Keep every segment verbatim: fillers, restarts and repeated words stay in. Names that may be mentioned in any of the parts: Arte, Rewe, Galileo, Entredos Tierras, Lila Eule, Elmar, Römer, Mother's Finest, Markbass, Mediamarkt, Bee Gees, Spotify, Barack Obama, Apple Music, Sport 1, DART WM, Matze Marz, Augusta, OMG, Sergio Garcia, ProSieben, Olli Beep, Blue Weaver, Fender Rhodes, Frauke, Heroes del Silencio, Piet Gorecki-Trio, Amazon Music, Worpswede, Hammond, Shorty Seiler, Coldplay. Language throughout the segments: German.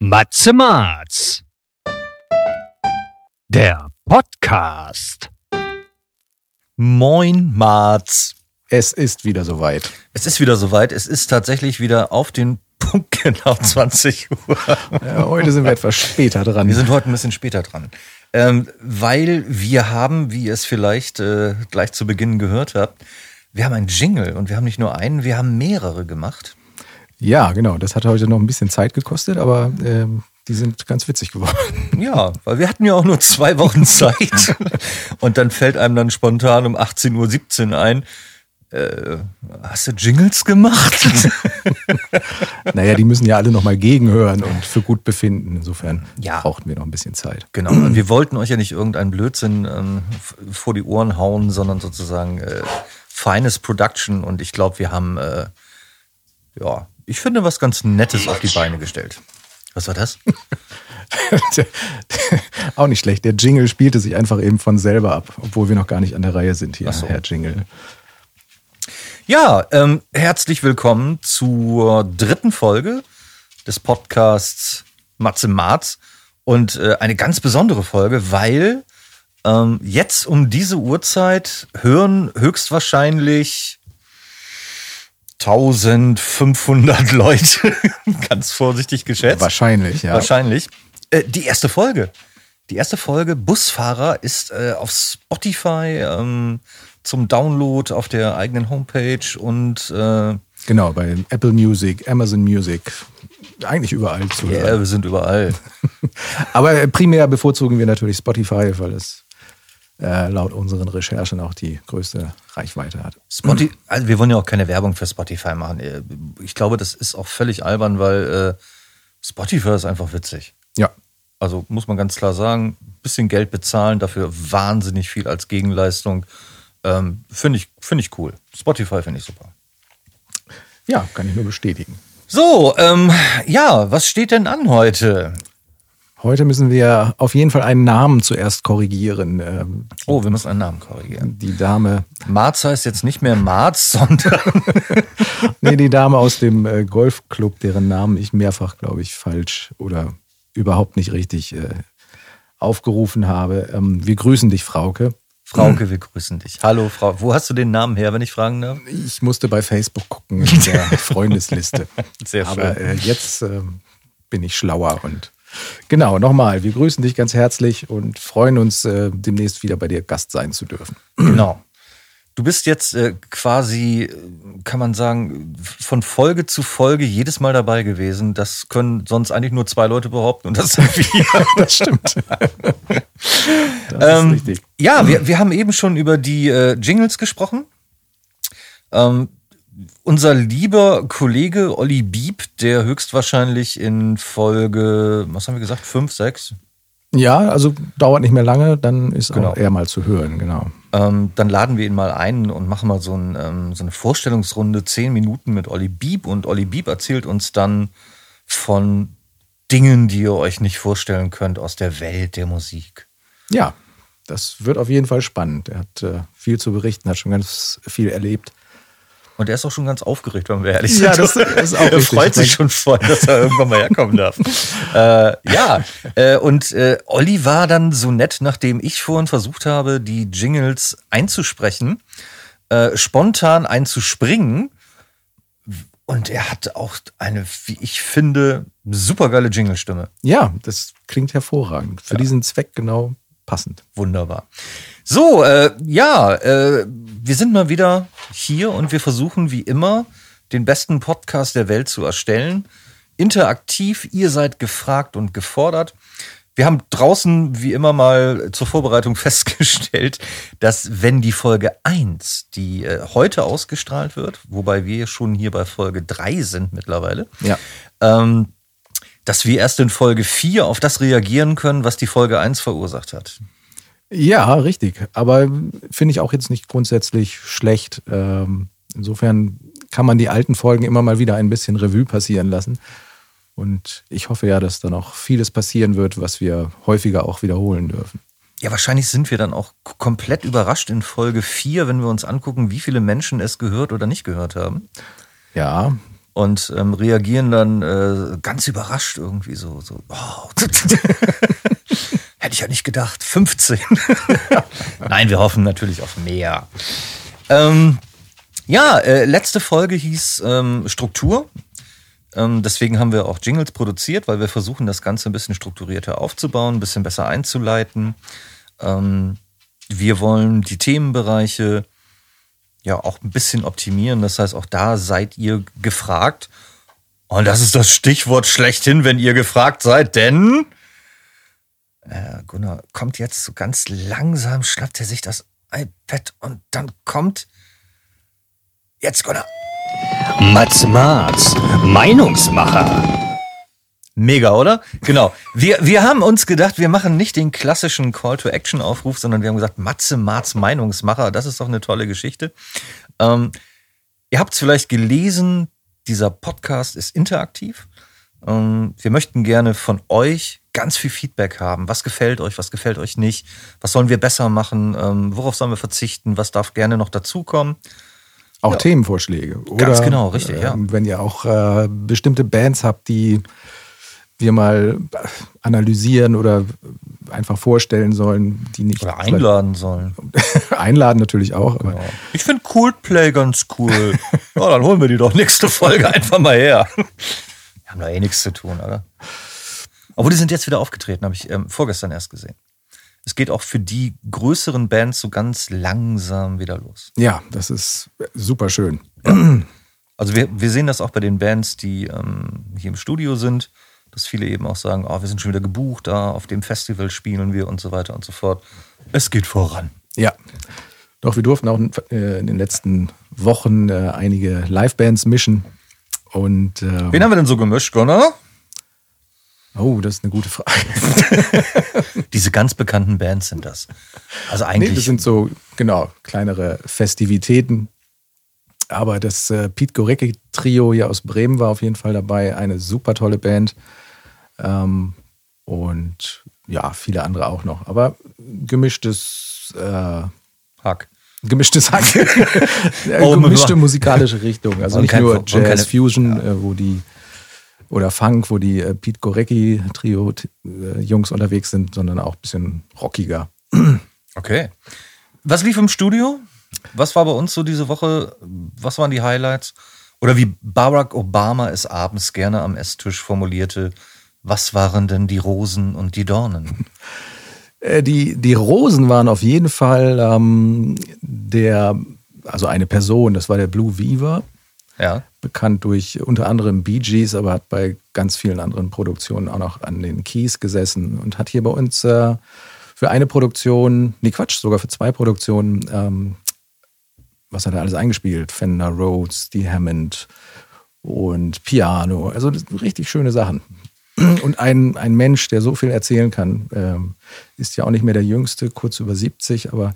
Matze Marz, der Podcast. Moin Marz, es ist wieder soweit. Es ist wieder soweit, es ist tatsächlich wieder auf den Punkt genau zwanzig Uhr. Ja, heute sind wir etwas später dran. Wir sind heute ein bisschen später dran, ähm, weil wir haben, wie ihr es vielleicht äh, gleich zu Beginn gehört habt, wir haben einen Jingle und wir haben nicht nur einen, wir haben mehrere gemacht. Ja, genau. Das hat heute noch ein bisschen Zeit gekostet, aber äh, die sind ganz witzig geworden. Ja, weil wir hatten ja auch nur zwei Wochen Zeit. Und dann fällt einem dann spontan um achtzehn Uhr siebzehn ein, äh, hast du Jingles gemacht? Naja, die müssen ja alle nochmal gegenhören und für gut befinden. Insofern ja. Brauchten wir noch ein bisschen Zeit. Genau. Und wir wollten euch ja nicht irgendeinen Blödsinn äh, vor die Ohren hauen, sondern sozusagen äh, feines Production. Und ich glaube, wir haben, äh, ja... ich finde, was ganz Nettes auf die Beine gestellt. Was war das? Auch nicht schlecht. Der Jingle spielte sich einfach eben von selber ab, obwohl wir noch gar nicht an der Reihe sind hier, so. Herr Jingle. Ja, ähm, herzlich willkommen zur dritten Folge des Podcasts Matze Marz. Und äh, eine ganz besondere Folge, weil ähm, jetzt um diese Uhrzeit hören höchstwahrscheinlich eintausendfünfhundert Leute, ganz vorsichtig geschätzt. Wahrscheinlich, ja. Wahrscheinlich. Äh, die erste Folge. Die erste Folge Busfahrer ist äh, auf Spotify ähm, zum Download auf der eigenen Homepage und äh, genau, bei Apple Music, Amazon Music, eigentlich überall zu hören. Ja, wir sind überall. Aber primär bevorzugen wir natürlich Spotify, weil es Äh, laut unseren Recherchen auch die größte Reichweite hat. Spotify, also wir wollen ja auch keine Werbung für Spotify machen. Ich glaube, das ist auch völlig albern, weil äh, Spotify ist einfach witzig. Ja. Also muss man ganz klar sagen, ein bisschen Geld bezahlen, dafür wahnsinnig viel als Gegenleistung. Ähm, finde ich, finde ich cool. Spotify finde ich super. Ja, kann ich nur bestätigen. So, ähm, ja, was steht denn an heute? Heute müssen wir auf jeden Fall einen Namen zuerst korrigieren. Ähm, oh, wir müssen einen Namen korrigieren. Die Dame... Marz heißt jetzt nicht mehr Marz, sondern... nee, die Dame aus dem äh, Golfclub, deren Namen ich mehrfach, glaube ich, falsch oder überhaupt nicht richtig äh, aufgerufen habe. Ähm, wir grüßen dich, Frauke. Frauke, wir grüßen dich. Hallo, Frau. Wo hast du den Namen her, wenn ich fragen darf? Ich musste bei Facebook gucken, in der Freundesliste. Sehr schön. Aber äh, jetzt äh, bin ich schlauer und... Genau, nochmal, wir grüßen dich ganz herzlich und freuen uns, äh, demnächst wieder bei dir Gast sein zu dürfen. Genau. Du bist jetzt äh, quasi, kann man sagen, von Folge zu Folge jedes Mal dabei gewesen. Das können sonst eigentlich nur zwei Leute behaupten und das sind wir. Das stimmt. Das ähm, ist richtig. Ja, wir, wir haben eben schon über die äh, Jingles gesprochen. Ähm, Unser lieber Kollege Olli Beep, der höchstwahrscheinlich in Folge, was haben wir gesagt, fünf, sechs? Ja, also dauert nicht mehr lange, dann ist genau. Auch er mal zu hören, genau. Ähm, dann laden wir ihn mal ein und machen mal so, ein, ähm, so eine Vorstellungsrunde, zehn Minuten mit Olli Beep. Und Olli Beep erzählt uns dann von Dingen, die ihr euch nicht vorstellen könnt aus der Welt der Musik. Ja, das wird auf jeden Fall spannend. Er hat äh, viel zu berichten, hat schon ganz viel erlebt. Und er ist auch schon ganz aufgeregt, wenn wir ehrlich sind. Ja, das ist auch er freut sich schon voll, dass er irgendwann mal herkommen darf. äh, ja, äh, und äh, Olli war dann so nett, nachdem ich vorhin versucht habe, die Jingles einzusprechen, äh, spontan einzuspringen. Und er hatte auch eine, wie ich finde, supergeile Jingle-Stimme. Ja, das klingt hervorragend. Für ja. diesen Zweck genau passend. Wunderbar. So, äh, ja, äh, wir sind mal wieder hier und wir versuchen wie immer, den besten Podcast der Welt zu erstellen. Interaktiv, ihr seid gefragt und gefordert. Wir haben draußen wie immer mal zur Vorbereitung festgestellt, dass wenn die Folge eins, die äh, heute ausgestrahlt wird, wobei wir schon hier bei Folge drei sind mittlerweile, ja. ähm, dass wir erst in Folge vier auf das reagieren können, was die Folge eins verursacht hat. Ja, richtig. Aber finde ich auch jetzt nicht grundsätzlich schlecht. Insofern kann man die alten Folgen immer mal wieder ein bisschen Revue passieren lassen. Und ich hoffe ja, dass dann auch vieles passieren wird, was wir häufiger auch wiederholen dürfen. Ja, wahrscheinlich sind wir dann auch komplett überrascht in Folge vier, wenn wir uns angucken, wie viele Menschen es gehört oder nicht gehört haben. Ja, und ähm, reagieren dann äh, ganz überrascht irgendwie so. so oh. Hätte ich ja nicht gedacht. fünfzehn. Nein, wir hoffen natürlich auf mehr. Ähm, ja, äh, letzte Folge hieß ähm, Struktur. Ähm, deswegen haben wir auch Jingles produziert, weil wir versuchen, das Ganze ein bisschen strukturierter aufzubauen, ein bisschen besser einzuleiten. Ähm, wir wollen die Themenbereiche ja auch ein bisschen optimieren. Das heißt, auch da seid ihr gefragt. Und das ist das Stichwort schlechthin, wenn ihr gefragt seid, denn äh, Gunnar kommt jetzt so ganz langsam, schnappt er sich das iPad und dann kommt jetzt Gunnar. Matze Marz, Meinungsmacher. Mega, oder? Genau. Wir, wir haben uns gedacht, wir machen nicht den klassischen Call-to-Action-Aufruf, sondern wir haben gesagt, Matze Marz, Meinungsmacher. Das ist doch eine tolle Geschichte. Ähm, ihr habt es vielleicht gelesen, dieser Podcast ist interaktiv. Ähm, wir möchten gerne von euch ganz viel Feedback haben. Was gefällt euch, was gefällt euch nicht? Was sollen wir besser machen? Ähm, worauf sollen wir verzichten? Was darf gerne noch dazukommen? Auch ja. Themenvorschläge. Oder, ganz genau, richtig, ja. Wenn ihr auch äh, bestimmte Bands habt, die wir mal analysieren oder einfach vorstellen sollen, die nicht... Oder einladen sollen. Einladen natürlich auch. Genau. Aber ich finde Coldplay ganz cool. Ja, dann holen wir die doch nächste Folge einfach mal her. Wir haben da eh nichts zu tun, oder? Obwohl, die sind jetzt wieder aufgetreten, habe ich ähm, vorgestern erst gesehen. Es geht auch für die größeren Bands so ganz langsam wieder los. Ja, das ist super schön. Also wir, wir sehen das auch bei den Bands, die ähm, hier im Studio sind, dass viele eben auch sagen, oh, wir sind schon wieder gebucht, ah, auf dem Festival spielen wir und so weiter und so fort. Es geht voran. Ja, doch wir durften auch in, äh, in den letzten Wochen äh, einige Live-Bands mischen. Und, ähm, wen haben wir denn so gemischt, Gunnar? Oh, das ist eine gute Frage. Diese ganz bekannten Bands sind das. Also eigentlich... Nee, das sind so, genau, kleinere Festivitäten. Aber das äh, Piet Gorecki-Trio hier aus Bremen war auf jeden Fall dabei. Eine super tolle Band. Ähm, und ja, viele andere auch noch. Aber gemischtes äh, Hack. Gemischtes Hack. äh, gemischte musikalische Richtung. Also und nicht kein, nur Jazz, Fusion, ja. äh, wo die oder Funk, wo die äh, Piet Gorecki-Trio-Jungs äh, unterwegs sind, sondern auch ein bisschen rockiger. Okay. Was lief im Studio? Was war bei uns so diese Woche? Was waren die Highlights? Oder wie Barack Obama es abends gerne am Esstisch formulierte, was waren denn die Rosen und die Dornen? Die, die Rosen waren auf jeden Fall ähm, der, also eine Person, das war der Blue Weaver. Ja. Bekannt durch unter anderem Bee Gees, aber hat bei ganz vielen anderen Produktionen auch noch an den Keys gesessen und hat hier bei uns äh, für eine Produktion, nee Quatsch, sogar für zwei Produktionen, ähm, was hat er alles eingespielt? Fender Rhodes, die Hammond und Piano. Also das sind richtig schöne Sachen. Und ein, ein Mensch, der so viel erzählen kann, ähm, ist ja auch nicht mehr der Jüngste, kurz über siebzig, aber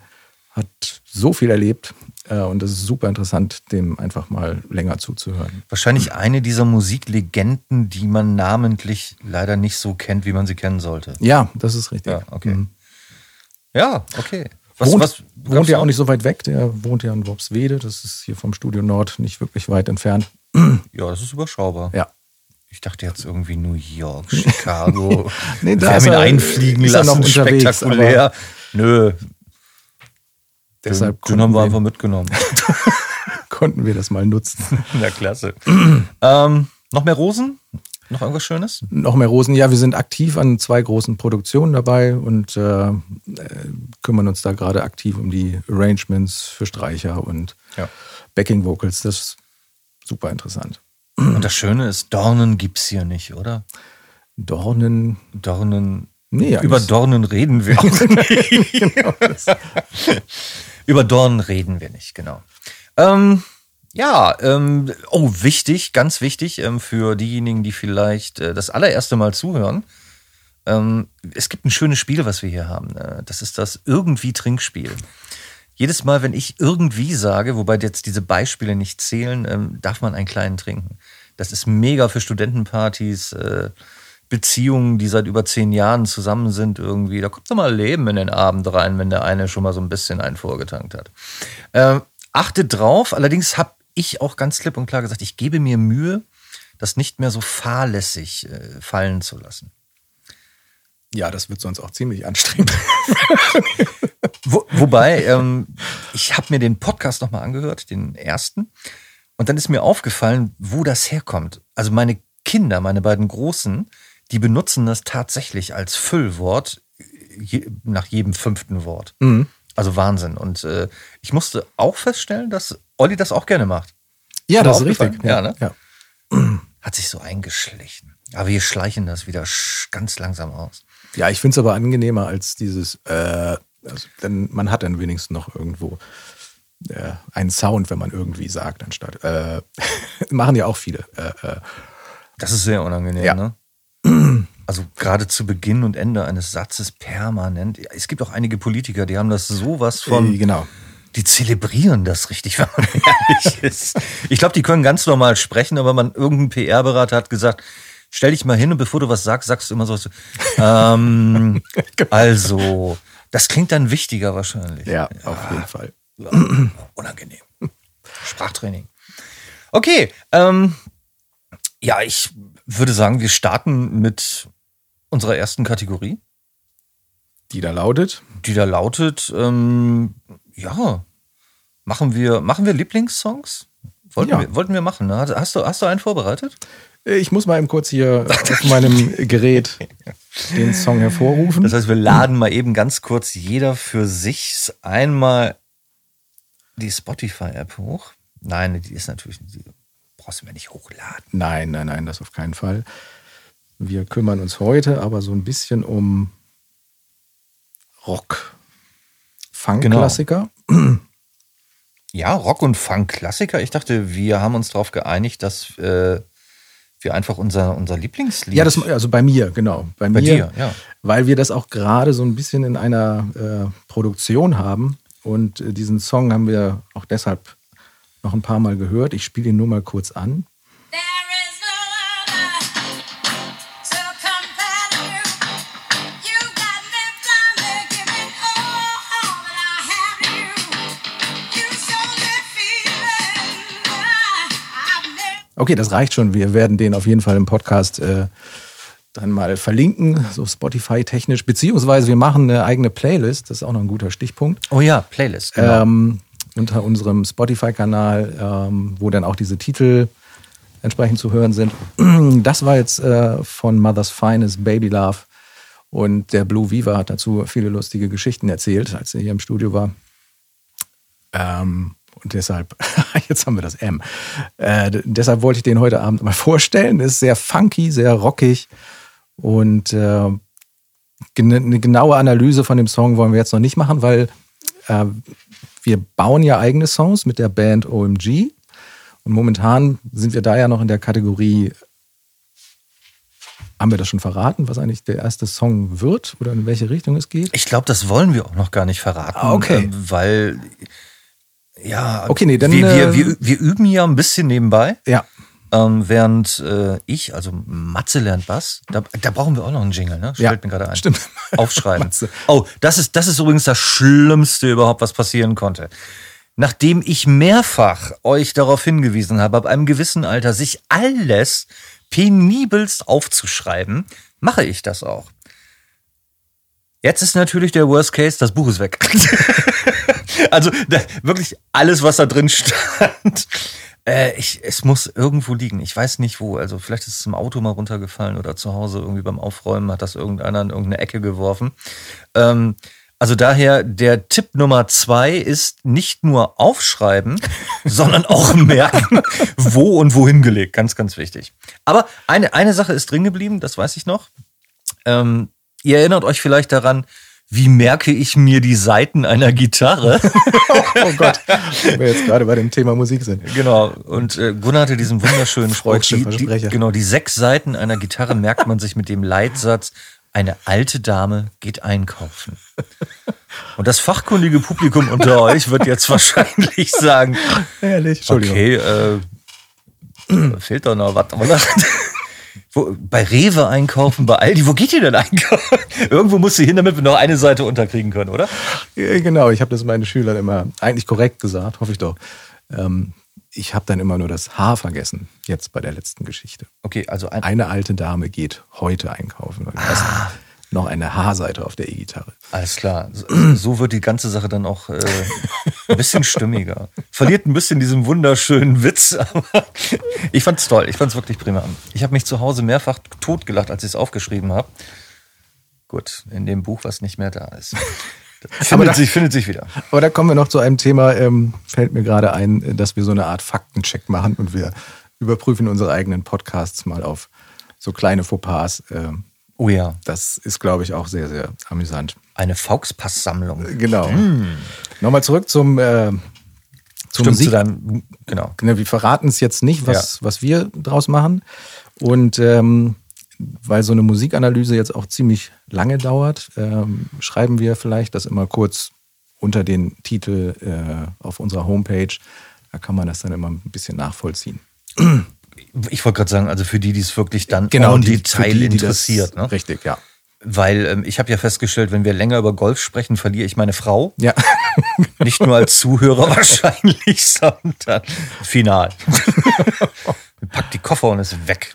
hat so viel erlebt. Äh, und das ist super interessant, dem einfach mal länger zuzuhören. Wahrscheinlich eine dieser Musiklegenden, die man namentlich leider nicht so kennt, wie man sie kennen sollte. Ja, das ist richtig. Ja, okay. Mhm. Ja, okay. Was, wohnt was, wohnt ja auch nicht so weit weg, der wohnt ja in Worpswede, das ist hier vom Studio Nord nicht wirklich weit entfernt. Ja, das ist überschaubar. Ja. Ich dachte jetzt irgendwie New York, Chicago, nee, da wir haben ihn einfliegen lassen, noch spektakulär. Nö, deshalb den haben wir einfach mitgenommen. Konnten wir das mal nutzen. Na, klasse. ähm, noch mehr Rosen? Noch irgendwas Schönes? Noch mehr Rosen. Ja, wir sind aktiv an zwei großen Produktionen dabei und äh, kümmern uns da gerade aktiv um die Arrangements für Streicher und ja. Backing Vocals. Das ist super interessant. Und das Schöne ist, Dornen gibt es hier nicht, oder? Dornen? Dornen. Nee, über Dornen reden wir auch nicht. Genau das. Über Dornen reden wir nicht, genau. Ähm. Ja, ähm, oh, wichtig, ganz wichtig ähm, für diejenigen, die vielleicht äh, das allererste Mal zuhören. Ähm, es gibt ein schönes Spiel, was wir hier haben. Äh, das ist das Irgendwie-Trinkspiel. Jedes Mal, wenn ich irgendwie sage, wobei jetzt diese Beispiele nicht zählen, ähm, darf man einen kleinen trinken. Das ist mega für Studentenpartys, äh, Beziehungen, die seit über zehn Jahren zusammen sind irgendwie. Da kommt nochmal Leben in den Abend rein, wenn der eine schon mal so ein bisschen einen vorgetankt hat. Ähm, achtet drauf, allerdings hab ich auch ganz klipp und klar gesagt, ich gebe mir Mühe, das nicht mehr so fahrlässig äh, fallen zu lassen. Ja, das wird sonst auch ziemlich anstrengend. Wo, wobei, ähm, ich habe mir den Podcast nochmal angehört, den ersten. Und dann ist mir aufgefallen, wo das herkommt. Also meine Kinder, meine beiden Großen, die benutzen das tatsächlich als Füllwort je, nach jedem fünften Wort. Mhm. Also Wahnsinn. Und äh, ich musste auch feststellen, dass Olli das auch gerne macht. Ja, das ist richtig. Ja, ne? Ja. Hat sich so eingeschlichen. Aber wir schleichen das wieder sch- ganz langsam aus. Ja, ich finde es aber angenehmer als dieses, äh, also, denn man hat dann wenigstens noch irgendwo äh, einen Sound, wenn man irgendwie sagt, anstatt, äh, machen ja auch viele. Äh, äh. Das ist sehr unangenehm, ja. Ne? Also gerade zu Beginn und Ende eines Satzes permanent. Es gibt auch einige Politiker, die haben das sowas von... Äh, genau. Die zelebrieren das richtig, wenn man ehrlich ist. Ich glaube, die können ganz normal sprechen, aber man, irgendein P R-Berater hat gesagt, stell dich mal hin und bevor du was sagst, sagst du immer so. Ähm, also, das klingt dann wichtiger wahrscheinlich. Ja, auf ah, jeden Fall. Unangenehm. Sprachtraining. Okay, ähm, ja, ich würde sagen, wir starten mit unserer ersten Kategorie. Die da lautet? Die da lautet, ähm, ja, machen wir, machen wir Lieblingssongs? Wollten, ja. wir, wollten wir machen. Ne? Hast du, hast du einen vorbereitet? Ich muss mal eben kurz hier auf meinem Gerät den Song hervorrufen. Das heißt, wir laden mal eben ganz kurz jeder für sich einmal die Spotify-App hoch. Nein, die ist natürlich, die brauchst du mir nicht hochladen. Nein, nein, nein, das auf keinen Fall. Wir kümmern uns heute aber so ein bisschen um Rock. Funk-Klassiker? Genau. Ja, Rock- und Funk-Klassiker. Ich dachte, wir haben uns darauf geeinigt, dass äh, wir einfach unser, unser Lieblingslied... Ja, das, also bei mir, genau. Bei, bei mir, dir, ja. Weil wir das auch gerade so ein bisschen in einer äh, Produktion haben. Und äh, diesen Song haben wir auch deshalb noch ein paar Mal gehört. Ich spiele ihn nur mal kurz an. Okay, das reicht schon. Wir werden den auf jeden Fall im Podcast äh, dann mal verlinken, so Spotify-technisch. Beziehungsweise wir machen eine eigene Playlist, das ist auch noch ein guter Stichpunkt. Oh ja, Playlist, genau. Ähm, unter unserem Spotify-Kanal, ähm, wo dann auch diese Titel entsprechend zu hören sind. Das war jetzt äh, von Mother's Finest, Baby Love. Und der Blue Weaver hat dazu viele lustige Geschichten erzählt, als er hier im Studio war. Ähm... Und deshalb, jetzt haben wir das M. Äh, deshalb wollte ich den heute Abend mal vorstellen. Ist sehr funky, sehr rockig. Und äh, gen- eine genaue Analyse von dem Song wollen wir jetzt noch nicht machen, weil äh, wir bauen ja eigene Songs mit der Band O M G. Und momentan sind wir da ja noch in der Kategorie, haben wir das schon verraten, was eigentlich der erste Song wird oder in welche Richtung es geht? Ich glaube, das wollen wir auch noch gar nicht verraten. Ah, okay. Ähm, weil... Ja, okay, nee, dann, wir, wir, wir, wir üben ja ein bisschen nebenbei. Ja. Ähm, während äh, ich, also Matze lernt Bass, da, da brauchen wir auch noch einen Jingle, ne? Stellt ja, mir gerade ein. Stimmt. Aufschreiben. Oh, das ist, das ist übrigens das Schlimmste überhaupt, was passieren konnte. Nachdem ich mehrfach euch darauf hingewiesen habe, ab einem gewissen Alter sich alles penibelst aufzuschreiben, mache ich das auch. Jetzt ist natürlich der Worst Case, das Buch ist weg. Also da, wirklich alles, was da drin stand, äh, ich, es muss irgendwo liegen. Ich weiß nicht wo. Also vielleicht ist es im Auto mal runtergefallen oder zu Hause irgendwie beim Aufräumen hat das irgendeiner in irgendeine Ecke geworfen. Ähm, also daher, der Tipp Nummer zwei ist nicht nur aufschreiben, sondern auch merken, wo und wohin gelegt. Ganz, ganz wichtig. Aber eine, eine Sache ist drin geblieben, das weiß ich noch. Ähm, ihr erinnert euch vielleicht daran, wie merke ich mir die Saiten einer Gitarre? Oh Gott, wenn wir jetzt gerade bei dem Thema Musik sind. Genau, und äh, Gunnar hatte diesen wunderschönen Spruch. Die, die, genau, die sechs Saiten einer Gitarre merkt man sich mit dem Leitsatz, eine alte Dame geht einkaufen. Und das fachkundige Publikum unter euch wird jetzt wahrscheinlich sagen, ehrlich, Entschuldigung. Okay, äh, da fehlt doch noch was, oder? Wo, bei Rewe einkaufen, bei Aldi, wo geht ihr denn einkaufen? Irgendwo musst du hin, damit wir noch eine Seite unterkriegen können, oder? Genau, ich habe das meinen Schülern immer eigentlich korrekt gesagt, hoffe ich doch. Ähm, ich habe dann immer nur das H vergessen, jetzt bei der letzten Geschichte. Okay, also ein eine alte Dame geht heute einkaufen. Weil ah. Noch eine H-Seite auf der E-Gitarre. Alles klar. So, so wird die ganze Sache dann auch äh, ein bisschen stimmiger. Verliert ein bisschen diesen wunderschönen Witz. Aber ich fand's toll. Ich fand's wirklich prima. Ich habe mich zu Hause mehrfach totgelacht, als ich es aufgeschrieben habe. Gut, in dem Buch, was nicht mehr da ist. Findet, da, sich, findet sich wieder. Aber da kommen wir noch zu einem Thema, ähm, fällt mir gerade ein, dass wir so eine Art Faktencheck machen und wir überprüfen unsere eigenen Podcasts mal auf so kleine Fauxpas. Ähm, oh ja. Das ist, glaube ich, auch sehr, sehr amüsant. Eine Fauxpas-Sammlung. Genau. Hm. Nochmal zurück zum, äh, zum Stimmt, Sieg. Zu deinem, genau. Wir verraten es jetzt nicht, was, ja. was wir draus machen. Und ähm, weil so eine Musikanalyse jetzt auch ziemlich lange dauert, ähm, schreiben wir vielleicht das immer kurz unter den Titel äh, auf unserer Homepage. Da kann man das dann immer ein bisschen nachvollziehen. Ich wollte gerade sagen, also für die, die es wirklich dann genau, im Detail die, die interessiert. Das, ne? Richtig, ja. Weil ähm, ich habe ja festgestellt, wenn wir länger über Golf sprechen, verliere ich meine Frau. Ja. Nicht nur als Zuhörer wahrscheinlich, sondern final. Packt die Koffer und ist weg.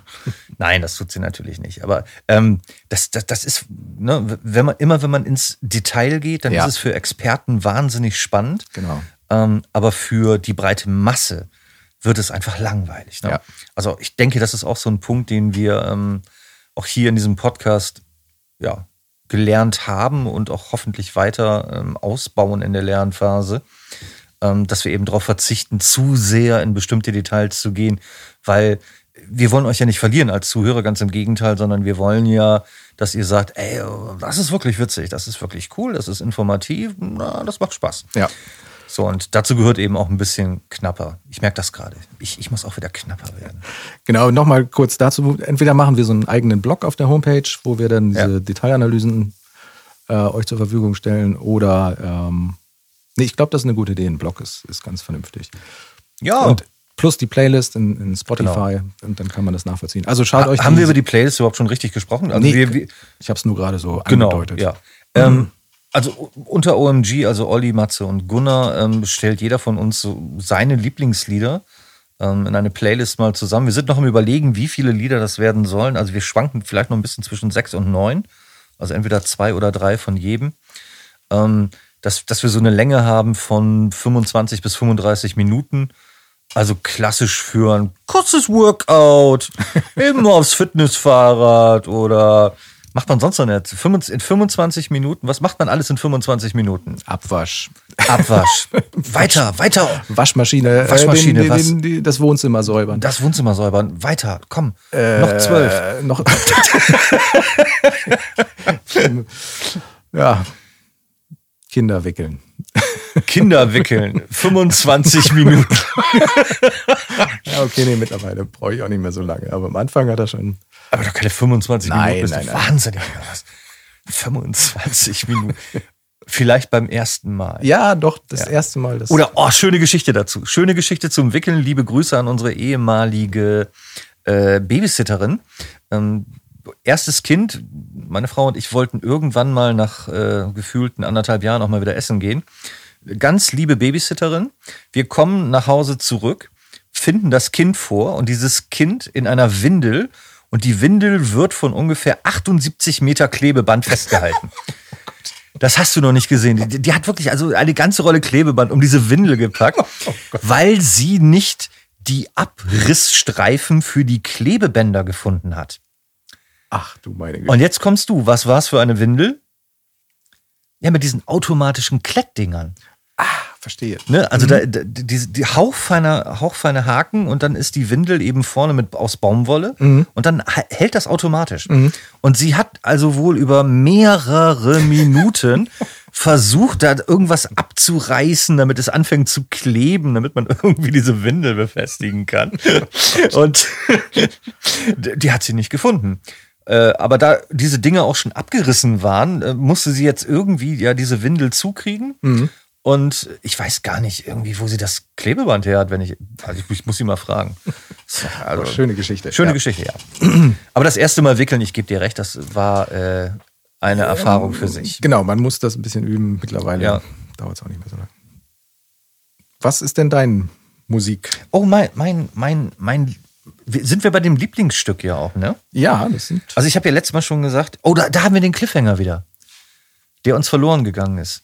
Nein, das tut sie natürlich nicht. Aber ähm, das, das, das ist, ne, wenn man, immer wenn man ins Detail geht, dann ja. ist es für Experten wahnsinnig spannend. Genau. Ähm, aber für die breite Masse wird es einfach langweilig. Ne? Ja. Also ich denke, das ist auch so ein Punkt, den wir ähm, auch hier in diesem Podcast ja, gelernt haben und auch hoffentlich weiter ähm, ausbauen in der Lernphase. Ähm, dass wir eben darauf verzichten, zu sehr in bestimmte Details zu gehen, weil wir wollen euch ja nicht verlieren als Zuhörer, ganz im Gegenteil, sondern wir wollen ja, dass ihr sagt, ey, das ist wirklich witzig, das ist wirklich cool, das ist informativ, na, das macht Spaß. Ja. So, und dazu gehört eben auch ein bisschen knapper. Ich merke das gerade. Ich, ich muss auch wieder knapper werden. Genau, nochmal kurz dazu. Entweder machen wir so einen eigenen Blog auf der Homepage, wo wir dann diese ja. Detailanalysen äh, euch zur Verfügung stellen oder... Ähm Nee, ich glaube, das ist eine gute Idee. Ein Blog ist, ist ganz vernünftig. Ja. Und plus die Playlist in, in Spotify. Genau. Und dann kann man das nachvollziehen. Also schaut ha, euch... Haben wir über die Playlist überhaupt schon richtig gesprochen? Also nee, wir, wir, ich habe es nur gerade so genau, angedeutet. Genau, ja. Mhm. Ähm, also unter O M G, also Olli, Matze und Gunnar, ähm, stellt jeder von uns so seine Lieblingslieder ähm, in eine Playlist mal zusammen. Wir sind noch am Überlegen, wie viele Lieder das werden sollen. Also wir schwanken vielleicht noch ein bisschen zwischen sechs und neun. Also entweder zwei oder drei von jedem. Ähm... Dass, dass wir so eine Länge haben von fünfundzwanzig bis fünfunddreißig Minuten. Also klassisch für ein kurzes Workout, eben aufs Fitnessfahrrad oder macht man sonst noch nicht. In fünfundzwanzig Minuten, was macht man alles in fünfundzwanzig Minuten? Abwasch. Abwasch. Weiter, weiter. Waschmaschine. Waschmaschine. Äh, den, was? den, den, das Wohnzimmer säubern. Das Wohnzimmer säubern. Weiter, komm. Äh, noch zwölf. Noch. Ja. Kinder wickeln. Kinder wickeln. fünfundzwanzig Minuten. Ja, okay, nee, mittlerweile brauche ich auch nicht mehr so lange. Aber am Anfang hat er schon... Aber doch keine fünfundzwanzig nein, Minuten. Nein, nein, wahnsinnig. fünfundzwanzig Minuten. Vielleicht beim ersten Mal. Ja, doch, das ja. erste Mal. Das Oder, oh, schöne Geschichte dazu. Schöne Geschichte zum Wickeln. Liebe Grüße an unsere ehemalige äh, Babysitterin. Ähm, Erstes Kind, meine Frau und ich wollten irgendwann mal nach äh, gefühlten anderthalb Jahren auch mal wieder essen gehen. Ganz liebe Babysitterin, wir kommen nach Hause zurück, finden das Kind vor und dieses Kind in einer Windel und die Windel wird von ungefähr achtundsiebzig Meter Klebeband festgehalten. Das hast du noch nicht gesehen. Die, die hat wirklich also eine ganze Rolle Klebeband um diese Windel gepackt, oh weil sie nicht die Abrissstreifen für die Klebebänder gefunden hat. Ach du meine Güte. Und jetzt kommst du. Was war's für eine Windel? Ja, mit diesen automatischen Klettdingern. Ah, verstehe. Ne? Also mhm. da, da, die, die hauchfeine, hauchfeine Haken und dann ist die Windel eben vorne mit aus Baumwolle mhm. und dann hält das automatisch. Mhm. Und sie hat also wohl über mehrere Minuten versucht, da irgendwas abzureißen, damit es anfängt zu kleben, damit man irgendwie diese Windel befestigen kann. Und die hat sie nicht gefunden. Aber da diese Dinge auch schon abgerissen waren, musste sie jetzt irgendwie ja diese Windel zukriegen. Mhm. Und ich weiß gar nicht irgendwie, wo sie das Klebeband her hat, wenn ich, also ich muss sie mal fragen. Also, schöne Geschichte. Schöne ja. Geschichte, ja. Aber das erste Mal wickeln, ich gebe dir recht, das war äh, eine ähm, Erfahrung für sich. Genau, man muss das ein bisschen üben. Mittlerweile ja. dauert es auch nicht mehr so lange. Was ist denn dein Musik. Oh, mein, mein, mein, mein. Sind wir bei dem Lieblingsstück ja auch, ne? Ja, das sind. Also ich habe ja letztes Mal schon gesagt, oh, da, da haben wir den Cliffhanger wieder, der uns verloren gegangen ist.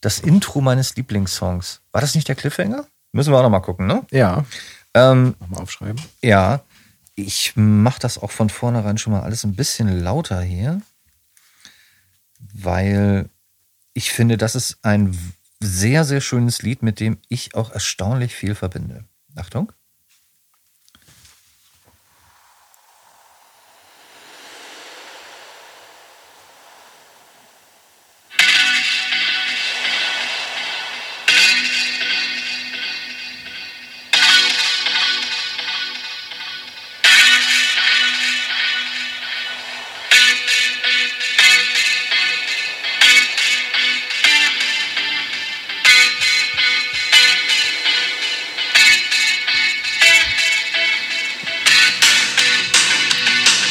Das Intro meines Lieblingssongs. War das nicht der Cliffhanger? Müssen wir auch nochmal gucken, ne? Ja. Ähm, nochmal aufschreiben. Ja. Ich mache das auch von vornherein schon mal alles ein bisschen lauter hier, weil ich finde, das ist ein sehr, sehr schönes Lied, mit dem ich auch erstaunlich viel verbinde. Achtung.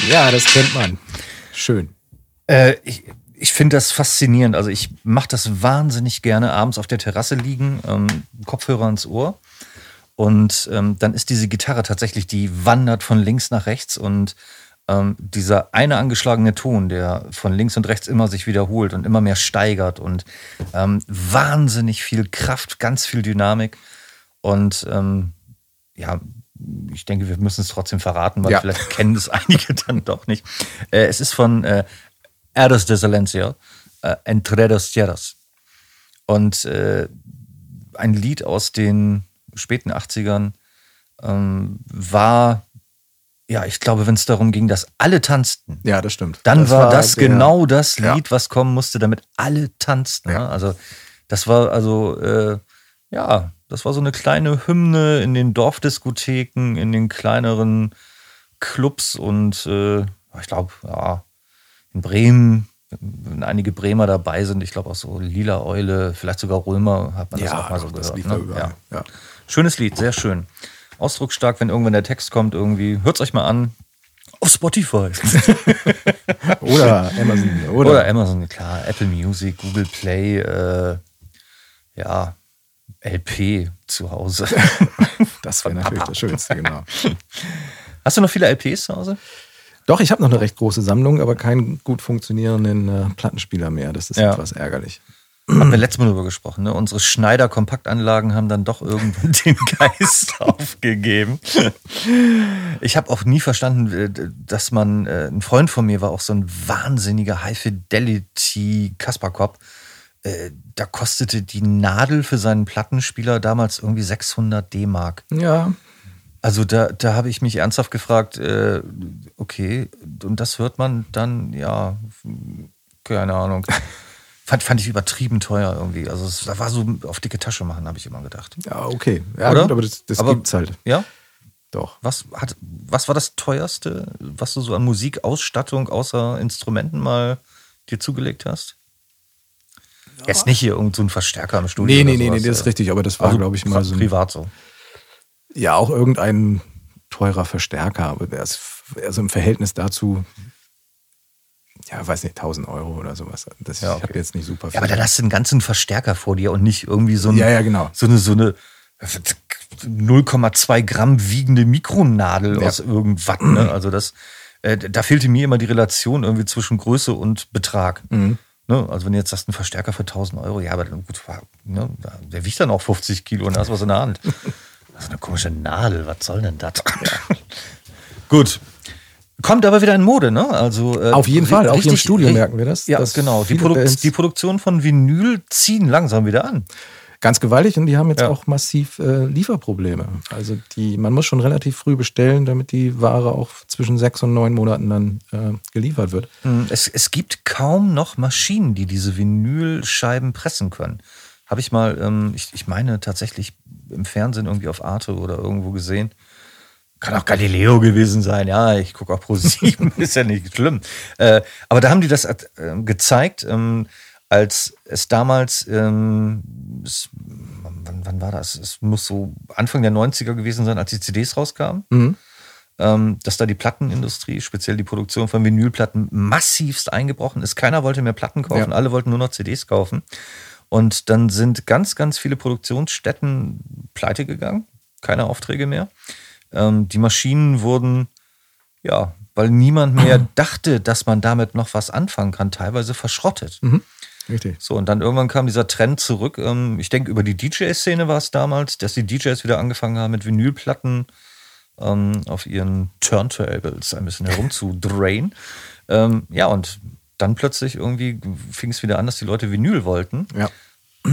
Ja, das kennt man. Schön. Äh, ich ich finde das faszinierend. Also ich mache das wahnsinnig gerne abends auf der Terrasse liegen, ähm, Kopfhörer ins Ohr. Und ähm, dann ist diese Gitarre tatsächlich, die wandert von links nach rechts. Und ähm, dieser eine angeschlagene Ton, der von links und rechts immer sich wiederholt und immer mehr steigert. Und ähm, wahnsinnig viel Kraft, ganz viel Dynamik. Und ähm, ja, ich denke, wir müssen es trotzdem verraten, weil ja. vielleicht kennen es einige dann doch nicht. Äh, es ist von äh, Heroes del Silencio, äh, Entredos Tierras. Und äh, ein Lied aus den späten achtzigern ähm, war, ja, ich glaube, wenn es darum ging, dass alle tanzten. Ja, das stimmt. Dann das war das der, genau das Lied, ja. was kommen musste, damit alle tanzten. Ja. Ne? Also das war also, äh, ja... Das war so eine kleine Hymne in den Dorfdiskotheken, in den kleineren Clubs und äh, ich glaube, ja, in Bremen, wenn einige Bremer dabei sind, ich glaube auch so Lila Eule, vielleicht sogar Römer, hat man das ja, auch mal so gehört. Ne? Ja. Ja. Schönes Lied, sehr schön. Ausdrucksstark, wenn irgendwann der Text kommt, irgendwie, hört es euch mal an. Auf Spotify. oder Amazon. Oder? oder Amazon, klar. Apple Music, Google Play, äh, ja. L P zu Hause. Das wäre natürlich das Schönste, genau. Hast du noch viele L Ps zu Hause? Doch, ich habe noch eine recht große Sammlung, aber keinen gut funktionierenden äh, Plattenspieler mehr. Das ist ja. etwas ärgerlich. Haben wir letztes Mal drüber gesprochen. Ne? Unsere Schneider-Kompaktanlagen haben dann doch irgendwann den Geist aufgegeben. Ich habe auch nie verstanden, dass man, äh, ein Freund von mir war auch so ein wahnsinniger High-Fidelity-Kasperkopf. Da kostete die Nadel für seinen Plattenspieler damals irgendwie sechshundert D-Mark. Ja. Also da, da habe ich mich ernsthaft gefragt, äh, okay, und das hört man dann, ja, keine Ahnung. Fand, fand ich übertrieben teuer irgendwie. Also es, da war so auf dicke Tasche machen, habe ich immer gedacht. Ja, okay. Ja, oder? Gut, aber das, das aber, gibt's halt. Ja? Doch. Was, hat, was war das teuerste, was du so an Musikausstattung außer Instrumenten mal dir zugelegt hast? Jetzt nicht hier irgend so ein Verstärker im Studio. Nee, nee, nee, nee, das ist richtig. Aber das war, also, glaube ich, mal so. Ein, privat so. Ja, auch irgendein teurer Verstärker. Aber der ist also im Verhältnis dazu, ja, weiß nicht, tausend Euro oder sowas. Das, ja, okay. Ich habe jetzt nicht super viel. Ja, aber dann hast du einen ganzen Verstärker vor dir und nicht irgendwie so, ein, ja, ja, genau. so eine, so eine null Komma zwei Gramm wiegende Mikronadel ja. aus irgendwas. Ne? Also, das, äh, da fehlte mir immer die Relation irgendwie zwischen Größe und Betrag. Mhm. Ne, also wenn du jetzt sagst, ein Verstärker für tausend Euro, ja, aber gut, ne, der wiegt dann auch fünfzig Kilo und hast was in der Hand. Also eine komische Nadel, was soll denn das? Ja. Gut. Kommt aber wieder in Mode, ne? Also, äh, auf jeden Fall, auch hier im Studio merken wir das. Ja, genau. Die, Produk- die Produktion von Vinyl ziehen langsam wieder an. Ganz gewaltig und die haben jetzt ja. auch massiv äh, Lieferprobleme. Also die, man muss schon relativ früh bestellen, damit die Ware auch zwischen sechs und neun Monaten dann äh, geliefert wird. Es, es gibt kaum noch Maschinen, die diese Vinylscheiben pressen können. Habe ich mal, ähm, ich, ich meine tatsächlich im Fernsehen irgendwie auf Arte oder irgendwo gesehen. Kann auch Galileo gewesen sein, ja, ich gucke auch ProSieben, ist ja nicht schlimm. Äh, aber da haben die das äh, gezeigt, ähm, als es damals, ähm, es, wann, wann war das? Es muss so Anfang der neunziger gewesen sein, als die C Ds rauskamen, mhm. ähm, dass da die Plattenindustrie, speziell die Produktion von Vinylplatten, massivst eingebrochen ist. Keiner wollte mehr Platten kaufen, ja. alle wollten nur noch C Ds kaufen. Und dann sind ganz, ganz viele Produktionsstätten pleite gegangen. keine Aufträge mehr. Ähm, die Maschinen wurden, ja, weil niemand mehr dachte, dass man damit noch was anfangen kann, teilweise verschrottet. Mhm. Richtig. So, und dann irgendwann kam dieser Trend zurück. Ähm, ich denke, über die D J-Szene war es damals, dass die D Js wieder angefangen haben, mit Vinylplatten ähm, auf ihren Turntables ein bisschen herumzudrehen. ähm, ja, und dann plötzlich irgendwie fing es wieder an, dass die Leute Vinyl wollten. Ja.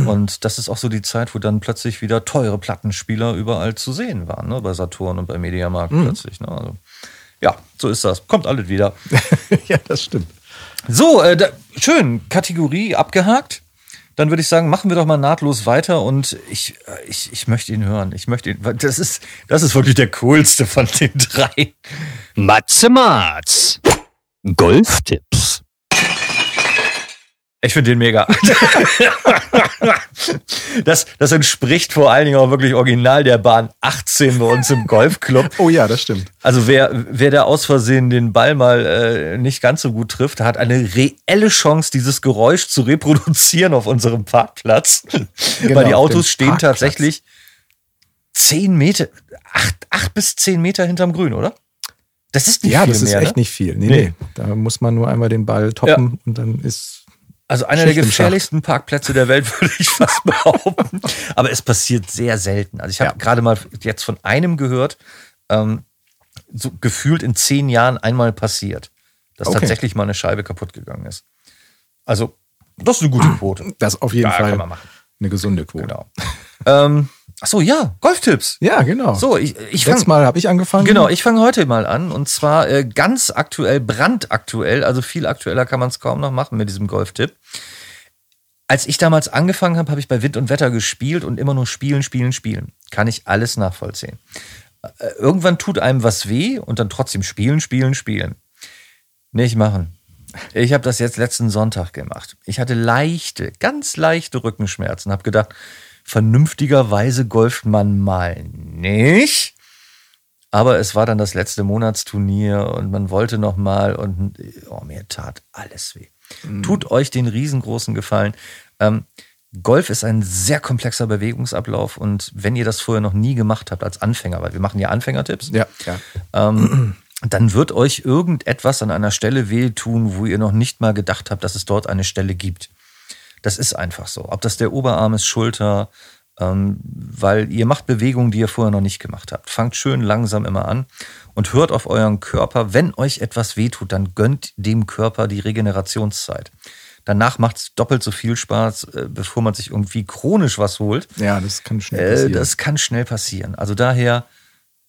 Und das ist auch so die Zeit, wo dann plötzlich wieder teure Plattenspieler überall zu sehen waren, ne? Bei Saturn und bei Mediamarkt mhm. plötzlich. Ne? Also, ja, so ist das. Kommt alles wieder. Ja, das stimmt. So, äh, da, schön, Kategorie abgehakt. Dann würde ich sagen, machen wir doch mal nahtlos weiter und ich, ich, ich möchte ihn hören. Ich möchte ihn, das ist, das ist wirklich der coolste von den drei. Matze Marz. Golftipps. Ich finde den mega. Das, das entspricht vor allen Dingen auch wirklich original der Bahn achtzehn bei uns im Golfclub. Oh ja, das stimmt. Also wer, wer da aus Versehen den Ball mal äh, nicht ganz so gut trifft, hat eine reelle Chance, dieses Geräusch zu reproduzieren auf unserem Parkplatz. Genau, weil die Autos stehen Parkplatz. tatsächlich zehn Meter, acht, acht bis zehn Meter hinterm Grün, oder? Das ist nicht ja, viel mehr. Ja, das ist echt ne? nicht viel. Nee, nee, nee. Da muss man nur einmal den Ball toppen ja. und dann ist... Also einer der gefährlichsten Parkplätze der Welt, würde ich fast behaupten. Aber es passiert sehr selten. Also ich habe ja. gerade mal jetzt von einem gehört, ähm, so gefühlt in zehn Jahren einmal passiert, dass okay. tatsächlich mal eine Scheibe kaputt gegangen ist. Also das ist eine gute Quote. Das auf jeden da Fall kann man machen. Eine gesunde Quote. Genau. ähm, achso, ja, Golftipps. Ja, genau. So, ich, ich Letztes fang, Mal habe ich angefangen. Genau, ich fange heute mal an und zwar äh, ganz aktuell, brandaktuell, also viel aktueller kann man es kaum noch machen mit diesem Golftipp. Als ich damals angefangen habe, habe ich bei Wind und Wetter gespielt und immer nur spielen, spielen, spielen. Kann ich alles nachvollziehen. Äh, irgendwann tut einem was weh und dann trotzdem spielen, spielen, spielen. Nicht machen. Ich habe das jetzt letzten Sonntag gemacht. Ich hatte leichte, ganz leichte Rückenschmerzen. Habe gedacht, vernünftigerweise golft man mal nicht. Aber es war dann das letzte Monatsturnier und man wollte noch mal und oh, mir tat alles weh. Mhm. Tut euch den riesengroßen Gefallen. Ähm, Golf ist ein sehr komplexer Bewegungsablauf und wenn ihr das vorher noch nie gemacht habt als Anfänger, weil wir machen ja Anfängertipps, ja, ja. Ähm, dann wird euch irgendetwas an einer Stelle wehtun, wo ihr noch nicht mal gedacht habt, dass es dort eine Stelle gibt. Das ist einfach so. Ob das der Oberarm ist, Schulter, ähm, weil ihr macht Bewegungen, die ihr vorher noch nicht gemacht habt. Fangt schön langsam immer an und hört auf euren Körper. Wenn euch etwas wehtut, dann gönnt dem Körper die Regenerationszeit. Danach macht es doppelt so viel Spaß, äh, bevor man sich irgendwie chronisch was holt. Ja, das kann schnell passieren. Äh, das kann schnell passieren. Also daher,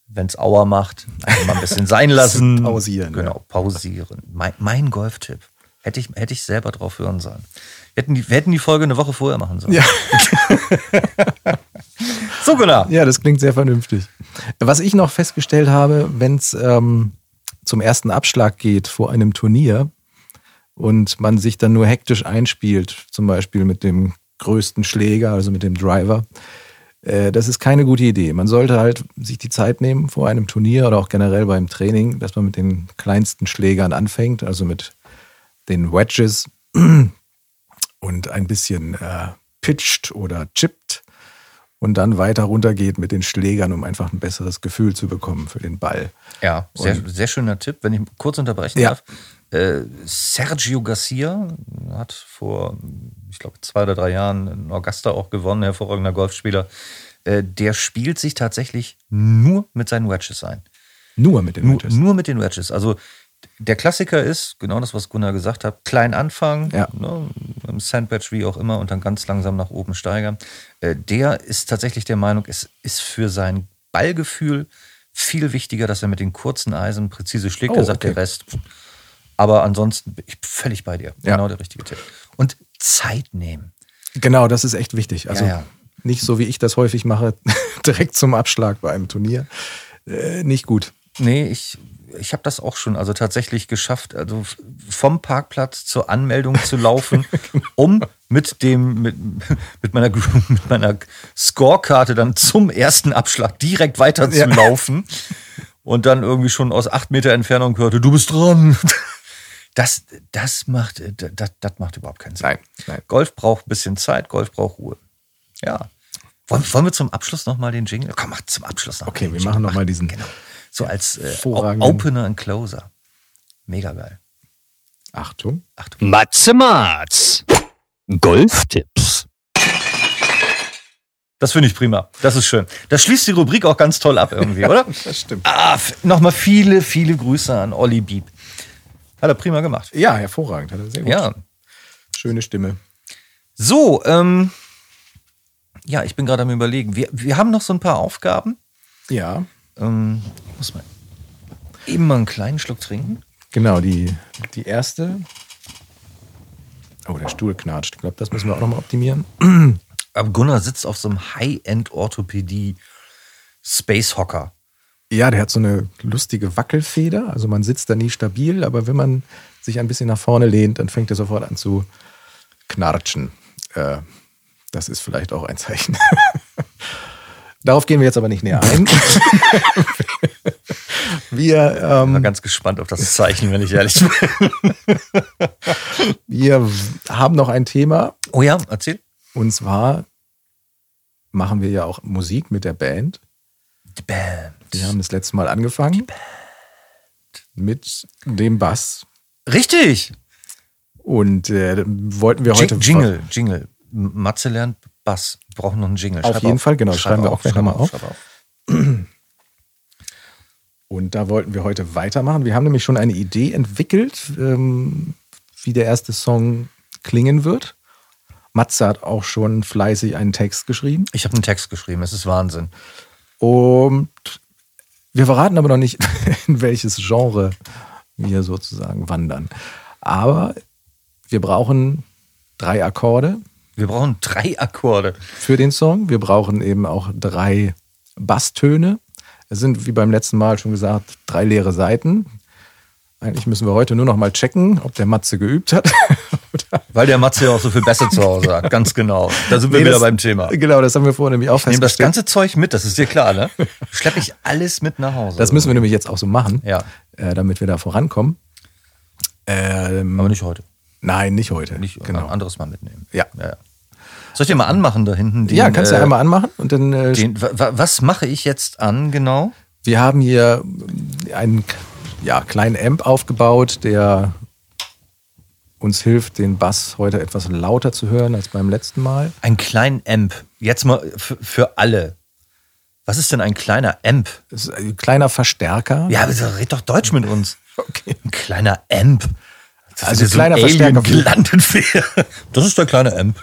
wenn es Aua macht, einfach mal ein bisschen sein lassen. Pausieren. Genau, ja. pausieren. Mein, mein Golftipp. Hätte ich, hätte ich selber drauf hören sollen. Wir hätten die, wir hätten die Folge eine Woche vorher machen sollen. Ja. So, genau. Ja, das klingt sehr vernünftig. Was ich noch festgestellt habe, wenn es ähm, zum ersten Abschlag geht vor einem Turnier und man sich dann nur hektisch einspielt, zum Beispiel mit dem größten Schläger, also mit dem Driver, äh, das ist keine gute Idee. Man sollte halt sich die Zeit nehmen vor einem Turnier oder auch generell beim Training, dass man mit den kleinsten Schlägern anfängt, also mit den Wedges und ein bisschen äh, pitcht oder chippt und dann weiter runter geht mit den Schlägern, um einfach ein besseres Gefühl zu bekommen für den Ball. Ja, sehr, sehr schöner Tipp, wenn ich kurz unterbrechen ja. darf. Äh, Sergio Garcia hat vor, ich glaube, zwei oder drei Jahren in Augusta auch gewonnen, hervorragender Golfspieler. Äh, der spielt sich tatsächlich nur mit seinen Wedges ein. Nur mit den Wedges? Nur, nur mit den Wedges, also der Klassiker ist, genau das, was Gunnar gesagt hat, klein anfangen, ja. ne, im Sandwich wie auch immer und dann ganz langsam nach oben steigern. Äh, der ist tatsächlich der Meinung, es ist für sein Ballgefühl viel wichtiger, dass er mit den kurzen Eisen präzise schlägt. Oh, er sagt, okay. der Rest. Aber ansonsten bin ich völlig bei dir. Genau ja. der richtige Tipp. Und Zeit nehmen. Genau, das ist echt wichtig. Also ja, ja. nicht so, wie ich das häufig mache, direkt zum Abschlag bei einem Turnier. Äh, nicht gut. Nee, ich... Ich habe das auch schon also tatsächlich geschafft, also vom Parkplatz zur Anmeldung zu laufen, um mit dem mit, mit meiner mit meiner Scorekarte dann zum ersten Abschlag direkt weiter zu laufen ja. und dann irgendwie schon aus acht Meter Entfernung hörte, du bist dran. Das, das macht das, das macht überhaupt keinen Sinn. Nein, nein. Golf braucht ein bisschen Zeit, Golf braucht Ruhe. Ja. Wollen, wollen wir zum Abschluss nochmal den Jingle? Komm, mach zum Abschluss nochmal. Okay, wir Jingle. machen nochmal diesen. Genau. So als äh, Opener und Closer. Mega geil. Achtung. Achtung. Matze Marz. Golftipps. Das finde ich prima. Das ist schön. Das schließt die Rubrik auch ganz toll ab irgendwie, oder? Das stimmt. Ah, f- nochmal viele, viele Grüße an Olli Beep. Hat er prima gemacht. Ja, hervorragend. Hat er sehr gut. Ja. Schöne Stimme. So, ähm, ja, ich bin gerade am Überlegen. Wir, wir haben noch so ein paar Aufgaben. Ja. Ähm, ich muss mal eben mal einen kleinen Schluck trinken. Genau, die, die erste. Oh, der Stuhl knatscht. Ich glaube, das müssen wir auch nochmal optimieren. Aber Gunnar sitzt auf so einem High-End-Orthopädie-Space-Hocker. Ja, der hat so eine lustige Wackelfeder. Also man sitzt da nie stabil, aber wenn man sich ein bisschen nach vorne lehnt, dann fängt er sofort an zu knarschen. Äh, das ist vielleicht auch ein Zeichen. Darauf gehen wir jetzt aber nicht näher ein. Wir, ähm, ich war ganz gespannt auf das Zeichen, wenn ich ehrlich bin. Wir haben noch ein Thema. Oh ja, erzähl. Und zwar machen wir ja auch Musik mit der Band. Die Band. Wir haben das letzte Mal angefangen. Die Band. Mit dem Bass. Richtig. Und äh, wollten wir heute... Jingle, was? Jingle. Matze lernt Bass. Wir brauchen noch einen Jingle. Schreib auf jeden auf. Fall, genau. Schreib schreiben wir auch gleich nochmal auf. auf. Und da wollten wir heute weitermachen. Wir haben nämlich schon eine Idee entwickelt, ähm, wie der erste Song klingen wird. Matze hat auch schon fleißig einen Text geschrieben. Ich habe einen Text geschrieben, es ist Wahnsinn. Und wir verraten aber noch nicht, in welches Genre wir sozusagen wandern. Aber wir brauchen drei Akkorde. Wir brauchen drei Akkorde. Für den Song. Wir brauchen eben auch drei Basstöne. Es sind, wie beim letzten Mal schon gesagt, drei leere Seiten. Eigentlich müssen wir heute nur noch mal checken, ob der Matze geübt hat. Weil der Matze ja auch so viel besser zu Hause hat, ganz genau. Da sind wir nee, wieder das, beim Thema. Genau, das haben wir vorhin nämlich auch festgestellt. Ich nehme das ganze Zeug mit, das ist dir klar, ne? Schleppe ich alles mit nach Hause. Das müssen wir nämlich jetzt auch so machen, ja. äh, damit wir da vorankommen. Ähm, Aber nicht heute. Nein, nicht heute. Nicht genau. Ein anderes Mal mitnehmen. Ja. ja, ja. Soll ich dir mal anmachen da hinten? Den, ja, kannst du ja äh, einmal anmachen. Und dann, äh, den, w- was mache ich jetzt an, genau? Wir haben hier einen ja, kleinen Amp aufgebaut, der uns hilft, den Bass heute etwas lauter zu hören als beim letzten Mal. Ein kleiner Amp. Jetzt mal f- für alle. Was ist denn ein kleiner Amp? Das ist ein kleiner Verstärker. Ja, aber so, red doch Deutsch mit uns. Okay. Ein kleiner Amp. Das also ein kleiner so ein Verstärker. Gelandet wäre. Das ist der kleine Amp.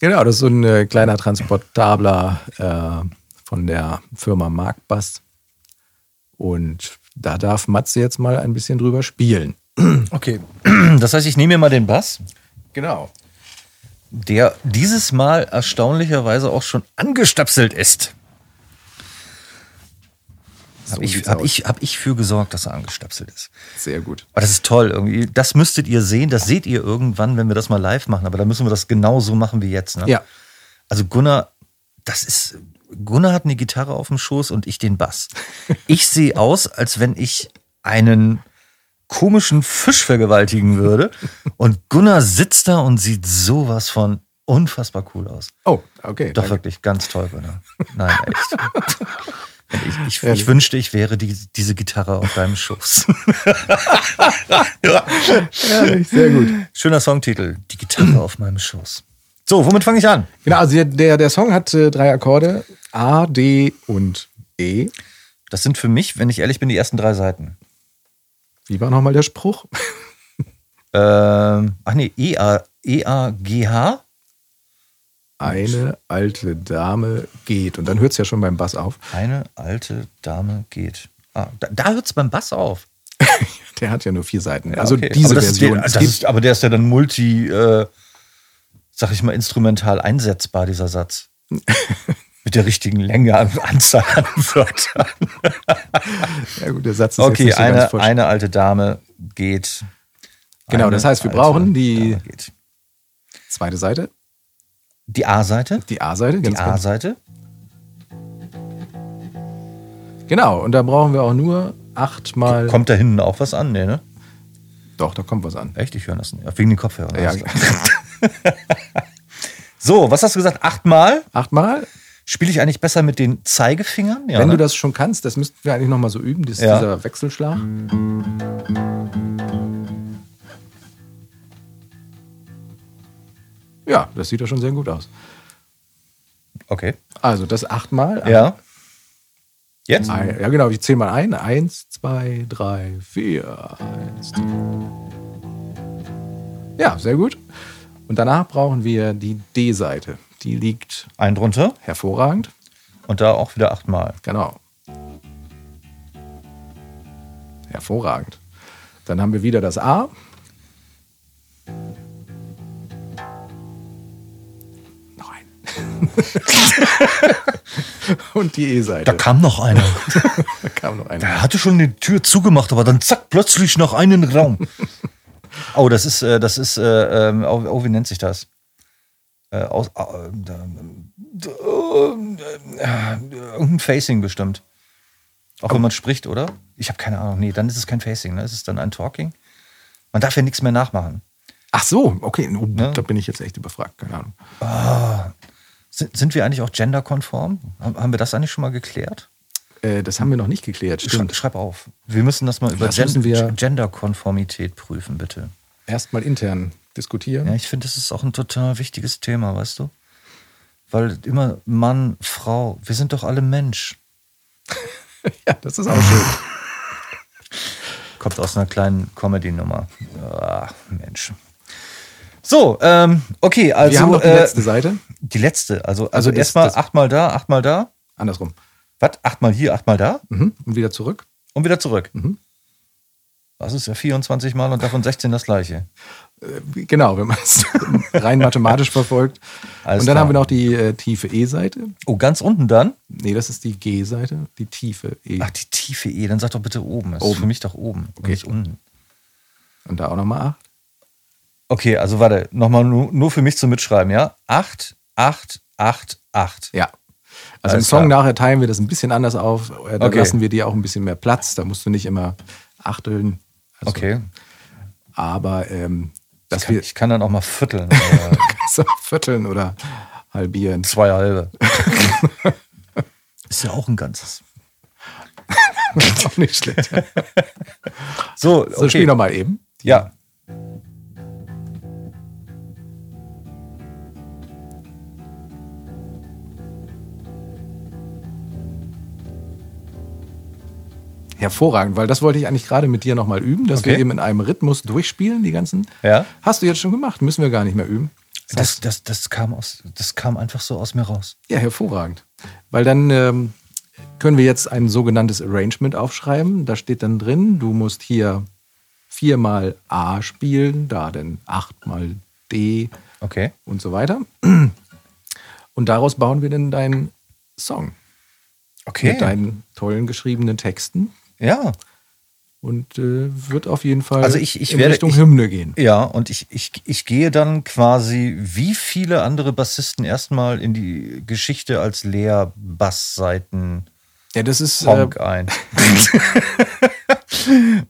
Genau, das ist so ein äh, kleiner Transportabler äh, von der Firma Markbass. Und da darf Matze jetzt mal ein bisschen drüber spielen. Okay, das heißt, ich nehme mir mal den Bass. Genau. Der dieses Mal erstaunlicherweise auch schon angestöpselt ist. So habe ich, hab ich, hab ich für gesorgt, dass er angestöpselt ist. Sehr gut. Aber das ist toll. Irgendwie. Das müsstet ihr sehen, das seht ihr irgendwann, wenn wir das mal live machen. Aber da müssen wir das genau so machen wie jetzt. Ne? Ja. Also Gunnar, das ist... Gunnar hat eine Gitarre auf dem Schoß und ich den Bass. Ich sehe aus, als wenn ich einen... komischen Fisch vergewaltigen würde. Und Gunnar sitzt da und sieht sowas von unfassbar cool aus. Oh, okay. Doch danke. Wirklich, ganz toll, Gunnar. Nein, echt. Ich, ich, ich wünschte, ich wäre die, diese Gitarre auf deinem Schoß. Ja. Ehrlich, sehr gut. Schöner Songtitel, die Gitarre auf meinem Schoß. So, womit fange ich an? Genau, also der, der Song hat äh, drei Akkorde, A, D und E. Das sind für mich, wenn ich ehrlich bin, die ersten drei Seiten. Wie war nochmal der Spruch? ähm, ach nee, E A G H. Eine alte Dame geht. Und dann hört es ja schon beim Bass auf. Eine alte Dame geht. Ah, da da hört es beim Bass auf. Der hat ja nur vier Seiten. Ja, also okay. Diese aber Version. Der, das ist, aber der ist ja dann multi, äh, sag ich mal, instrumental einsetzbar, dieser Satz. Mit der richtigen Länge an Anzahl an Wörtern. Ja gut, der Satz ist okay, jetzt nicht so eine, ganz voll. Okay, eine alte Dame geht. Genau, das heißt, wir brauchen die zweite Seite. Die A-Seite. Die A-Seite, ganz Die ganz A-Seite. Genau, und da brauchen wir auch nur achtmal... Kommt da hinten auch was an? Nee, ne? Doch, da kommt was an. Echt? Ich höre das nicht. Wegen den Kopfhörern. Ja, ja. So, was hast du gesagt? Achtmal? Achtmal? Spiele ich eigentlich besser mit den Zeigefingern? Ja, wenn ne? du das schon kannst, das müssten wir eigentlich noch mal so üben, das, ja. dieser Wechselschlag. Ja, das sieht ja schon sehr gut aus. Okay. Also das achtmal. Ja. Jetzt? Ein, ja genau, ich zähle mal ein. Eins, zwei, drei, vier. Eins, zwei. Ja, sehr gut. Und danach brauchen wir die D-Seite. Die liegt ein drunter. Hervorragend. Und da auch wieder achtmal. Genau. Hervorragend. Dann haben wir wieder das A. Noch ein. Und die E-Seite. Da kam noch einer. Da kam noch einer. Der hatte schon die Tür zugemacht, aber dann zack, plötzlich noch einen Raum. Oh, das ist, das ist, oh, wie nennt sich das? Aus, äh, irgendein Facing bestimmt. Auch wenn man spricht, oder? Ich habe keine Ahnung. Nee, dann ist es kein Facing, ne? Es ist dann ein Talking. Man darf ja nichts mehr nachmachen. Ach so, okay. Oh, ne? Da bin ich jetzt echt überfragt. Keine Ahnung. Ah, sind, sind wir eigentlich auch genderkonform? Haben wir das eigentlich schon mal geklärt? Äh, das haben wir noch nicht geklärt. Stimmt. Schreib auf. Wir müssen das mal über das Gen- wir Genderkonformität prüfen, bitte. Erstmal intern diskutieren. Ja, ich finde, das ist auch ein total wichtiges Thema, weißt du? Weil immer Mann, Frau, wir sind doch alle Mensch. Ja, das ist auch schön. Kommt aus einer kleinen Comedy-Nummer. Ach, Mensch. So, ähm, okay, also... Wir haben noch die äh, letzte Seite. Die letzte, also, also, also erstmal achtmal da, achtmal da. Andersrum. Was? Achtmal hier, achtmal da? Mhm. Und wieder zurück. Und wieder zurück. Mhm. Das ist ja vierundzwanzig Mal und davon sechzehn das Gleiche. Genau, wenn man es rein mathematisch verfolgt. Alles und dann klar. Haben wir noch die äh, tiefe E-Seite. Oh, ganz unten dann? Nee, das ist die G-Seite, die tiefe E. Ach, die tiefe E, dann sag doch bitte oben. Das oben. Ist für mich doch oben, okay. Und nicht unten. Und da auch nochmal acht. Okay, also warte, nochmal nur, nur für mich zum Mitschreiben, ja? acht, acht, acht, acht. Ja. Also Alles im Song klar. Nachher teilen wir das ein bisschen anders auf. Dann okay. lassen wir dir auch ein bisschen mehr Platz. Da musst du nicht immer achteln. Also, okay. Aber ähm, dass ich, kann, wir, ich kann dann auch mal vierteln. Oder kannst du auch vierteln oder halbieren. Zwei halbe. Ist ja auch ein ganzes. Ist auch nicht schlecht. So, okay. So, spiel nochmal eben. Die ja. Hervorragend, weil das wollte ich eigentlich gerade mit dir nochmal üben, dass okay. wir eben in einem Rhythmus durchspielen, die ganzen. Ja. Hast du jetzt schon gemacht, müssen wir gar nicht mehr üben. Das, das, das, kam, aus, das kam einfach so aus mir raus. Ja, hervorragend. Weil dann ähm, können wir jetzt ein sogenanntes Arrangement aufschreiben. Da steht dann drin, du musst hier viermal A spielen, da dann achtmal D okay. und so weiter. Und daraus bauen wir dann deinen Song. Okay. Mit deinen tollen geschriebenen Texten. Ja. Und äh, wird auf jeden Fall also ich, ich in werde, Richtung ich, Hymne gehen. Ja, und ich, ich, ich gehe dann quasi wie viele andere Bassisten erstmal in die Geschichte als Leerbassseiten ja, das ist Honk äh, ein.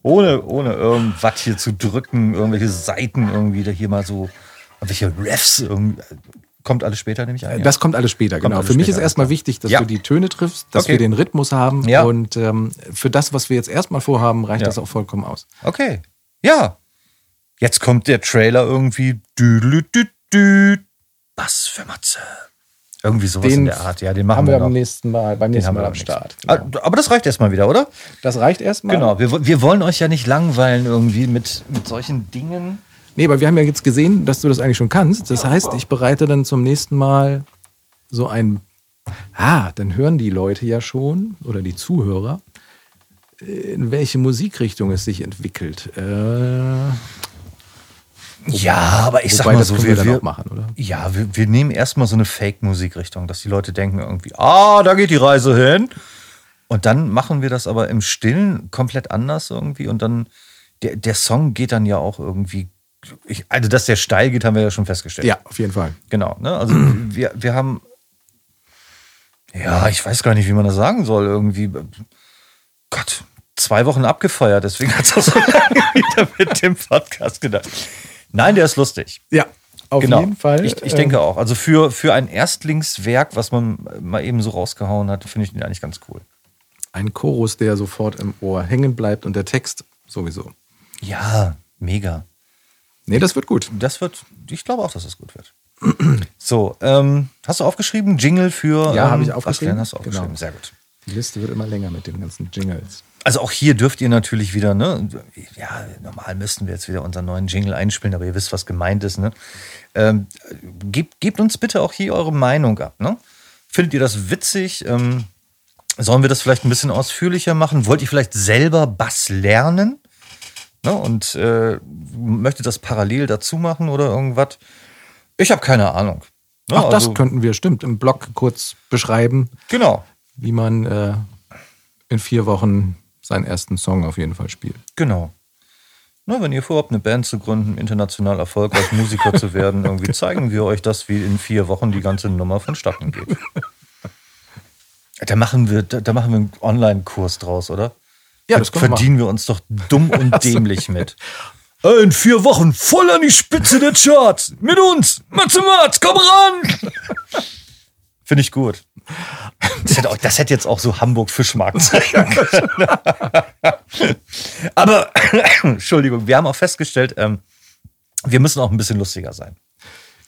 ohne, ohne irgendwas hier zu drücken, irgendwelche Seiten irgendwie da hier mal so, irgendwelche Refs irgendwie. Kommt alles später, nehme ich an. Ja. Das kommt alles später, kommt genau. Alles für mich später, ist erstmal wichtig, dass ja. du die Töne triffst, dass okay. wir den Rhythmus haben. Ja. Und ähm, für das, was wir jetzt erstmal vorhaben, reicht ja. das auch vollkommen aus. Okay. Ja. Jetzt kommt der Trailer irgendwie. Bass für Matze. Irgendwie sowas den in der Art. Ja, den machen haben wir, wir noch. Am nächsten Mal, beim nächsten Mal am Start. Genau. Aber das reicht erstmal wieder, oder? Das reicht erstmal. Genau. Wir, wir wollen euch ja nicht langweilen irgendwie mit, mit solchen Dingen. Nee, aber wir haben ja jetzt gesehen, dass du das eigentlich schon kannst. Das heißt, ich bereite dann zum nächsten Mal so ein... Ah, dann hören die Leute ja schon, oder die Zuhörer, in welche Musikrichtung es sich entwickelt. Äh, ja, aber ich sag mal so, wir, wir, machen, oder? Ja, wir, wir nehmen erstmal so eine Fake-Musikrichtung, dass die Leute denken irgendwie, ah, da geht die Reise hin. Und dann machen wir das aber im Stillen komplett anders irgendwie. Und dann, der, der Song geht dann ja auch irgendwie... Ich, also, dass der steil geht, haben wir ja schon festgestellt. Ja, auf jeden Fall. Genau. Ne? Also, wir, wir haben. Ja, ich weiß gar nicht, wie man das sagen soll. Irgendwie. Gott, zwei Wochen abgefeiert. Deswegen hat es auch so lange wieder mit dem Podcast gedacht. Nein, der ist lustig. Ja. Auf genau. jeden Fall. Ich, ich denke ähm, auch. Also für, für ein Erstlingswerk, was man mal eben so rausgehauen hat, finde ich den eigentlich ganz cool. Ein Chorus, der sofort im Ohr hängen bleibt und der Text sowieso. Ja, mega. Nee, das wird gut. Das wird, ich glaube auch, dass das gut wird. So, ähm, hast du aufgeschrieben? Jingle für... Ja, ähm, habe ich aufgeschrieben. Hast du aufgeschrieben. Genau. Sehr gut. Die Liste wird immer länger mit den ganzen Jingles. Also auch hier dürft ihr natürlich wieder, ne? Ja, normal müssten wir jetzt wieder unseren neuen Jingle einspielen, aber ihr wisst, was gemeint ist, ne? Ähm, gebt, gebt uns bitte auch hier eure Meinung ab, ne? Findet ihr das witzig? Ähm, sollen wir das vielleicht ein bisschen ausführlicher machen? Wollt ihr vielleicht selber Bass lernen? Ne? Und äh, möchtet das parallel dazu machen oder irgendwas? Ich habe keine Ahnung. Ne? Ach, das also, könnten wir, stimmt, im Blog kurz beschreiben. Genau. Wie man äh, in vier Wochen seinen ersten Song auf jeden Fall spielt. Genau. Na, wenn ihr vorhabt, eine Band zu gründen, international erfolgreich Musiker zu werden, irgendwie zeigen wir euch das, wie in vier Wochen die ganze Nummer vonstatten geht. Da machen wir, da, da machen wir einen Online-Kurs draus, oder? Ja, das, das verdienen wir uns doch dumm und dämlich mit. In vier Wochen voll an die Spitze der Charts. Mit uns. Matze Marz, komm ran! Finde ich gut. Das hätte, auch, das hätte jetzt auch so Hamburg-Fischmarkt sein können. Aber, Entschuldigung, wir haben auch festgestellt, ähm, wir müssen auch ein bisschen lustiger sein.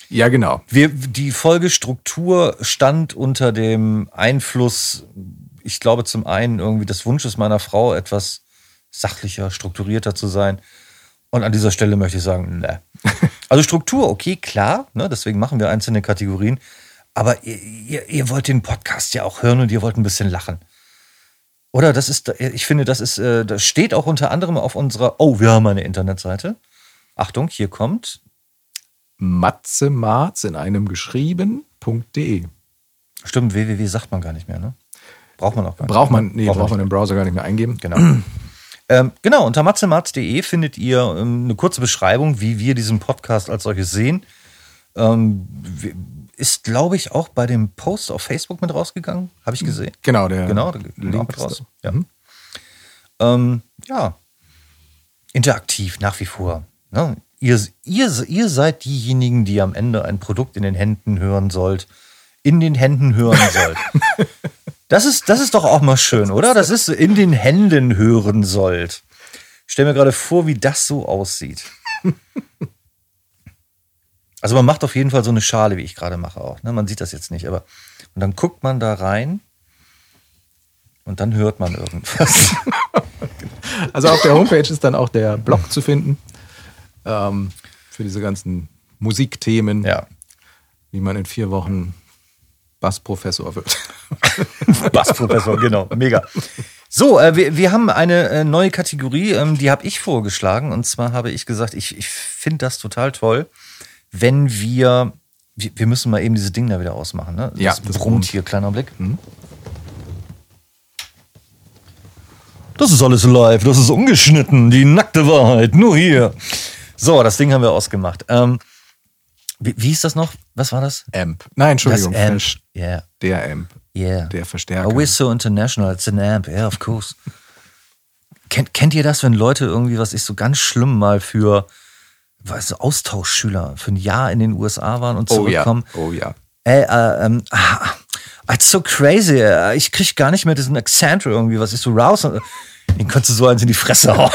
Ja, genau. Wir, die Folgestruktur stand unter dem Einfluss, ich glaube zum einen irgendwie des Wunsches meiner Frau, etwas sachlicher, strukturierter zu sein. Und an dieser Stelle möchte ich sagen, ne. Also Struktur, okay, klar, ne, deswegen machen wir einzelne Kategorien. Aber ihr, ihr, ihr wollt den Podcast ja auch hören und ihr wollt ein bisschen lachen. Oder? Das ist, ich finde, das ist, das steht auch unter anderem auf unserer, oh, wir haben eine Internetseite. Achtung, hier kommt Matze Marz in einem geschrieben punkt de. Stimmt, w w w sagt man gar nicht mehr, ne? Braucht man auch gar nicht. Braucht man, nee, braucht man im Browser gar nicht mehr eingeben. Genau. ähm, genau, unter matze marz punkt de findet ihr ähm, eine kurze Beschreibung, wie wir diesen Podcast als solches sehen. Ähm, wir, Ist, glaube ich, auch bei dem Post auf Facebook mit rausgegangen. Habe ich gesehen. Genau, der genau, der Link ist raus. Ja. Mhm. Ähm, ja, interaktiv nach wie vor. Ne? Ihr, ihr, ihr seid diejenigen, die am Ende ein Produkt in den Händen hören sollt. In den Händen hören sollt. Das ist, das ist doch auch mal schön, oder? Das ist in den Händen hören sollt. Ich stelle mir gerade vor, wie das so aussieht. Also man macht auf jeden Fall so eine Schale, wie ich gerade mache auch. Man sieht das jetzt nicht, aber und dann guckt man da rein und dann hört man irgendwas. Also auf der Homepage ist dann auch der Blog zu finden ähm, für diese ganzen Musikthemen, ja. Wie man in vier Wochen Bassprofessor wird. Bassprofessor, genau, mega. So, äh, wir, wir haben eine äh, neue Kategorie, ähm, die habe ich vorgeschlagen und zwar habe ich gesagt, ich, ich finde das total toll. Wenn wir, wir müssen mal eben diese Dinge da wieder ausmachen, ne? Das, ja, das brummt hier, kleiner Blick. Hm? Das ist alles live, das ist ungeschnitten, die nackte Wahrheit, nur hier. So, das Ding haben wir ausgemacht. Ähm, wie, wie hieß das noch? Was war das? Amp. Nein, Entschuldigung. Das Amp. Yeah. Der Amp. Yeah. Der Verstärker. Always so international, it's an Amp, yeah, of course. kennt, kennt ihr das, wenn Leute irgendwie, was ich so ganz schlimm mal für... Weißt du, Austauschschüler für ein Jahr in den U S A waren und zurückkommen. Oh ja, oh ja. Ey, äh, ähm, ah, it's so crazy. Ich krieg gar nicht mehr diesen Akzent irgendwie, was ist so raus? Den kannst du so eins in die Fresse hauen.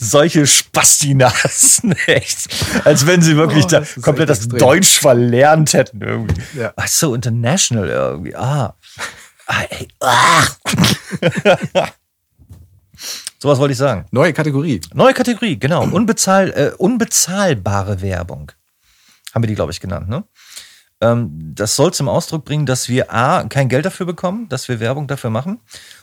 Solche Spastinassen, echt. Als wenn sie wirklich oh, da komplett das extrem. Deutsch verlernt hätten irgendwie. Ja. It's so international irgendwie. Ah. ah, ey, ah. So was wollte ich sagen. Neue Kategorie. Neue Kategorie, genau. Unbezahl, äh, unbezahlbare Werbung. Haben wir die, glaube ich, genannt, ne? Ähm, das soll zum Ausdruck bringen, dass wir A, kein Geld dafür bekommen, dass wir Werbung dafür machen.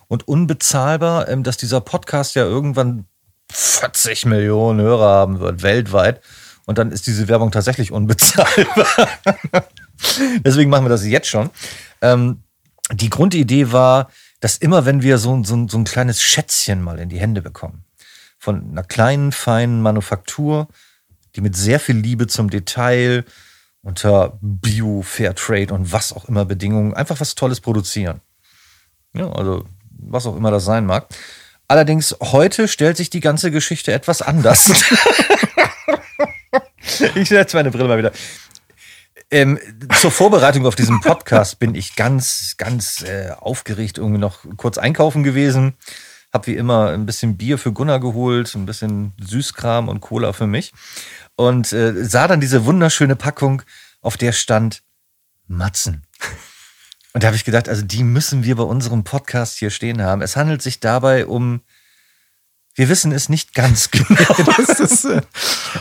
Und unbezahlbar, ähm, dass dieser Podcast ja irgendwann vierzig Millionen Hörer haben wird, weltweit. Und dann ist diese Werbung tatsächlich unbezahlbar. Deswegen machen wir das jetzt schon. Ähm, die Grundidee war... dass immer, wenn wir so, so, so ein kleines Schätzchen mal in die Hände bekommen, von einer kleinen, feinen Manufaktur, die mit sehr viel Liebe zum Detail unter Bio, Fairtrade und was auch immer Bedingungen einfach was Tolles produzieren. Ja, also was auch immer das sein mag. Allerdings heute stellt sich die ganze Geschichte etwas anders. Ich setze meine Brille mal wieder. Ähm, zur Vorbereitung auf diesen Podcast bin ich ganz, ganz äh, aufgeregt irgendwie noch kurz einkaufen gewesen. Hab wie immer ein bisschen Bier für Gunnar geholt, ein bisschen Süßkram und Cola für mich. Und äh, sah dann diese wunderschöne Packung, auf der stand Matzen. Und da habe ich gedacht, also die müssen wir bei unserem Podcast hier stehen haben. Es handelt sich dabei um, wir wissen es nicht ganz genau. Das ist, äh,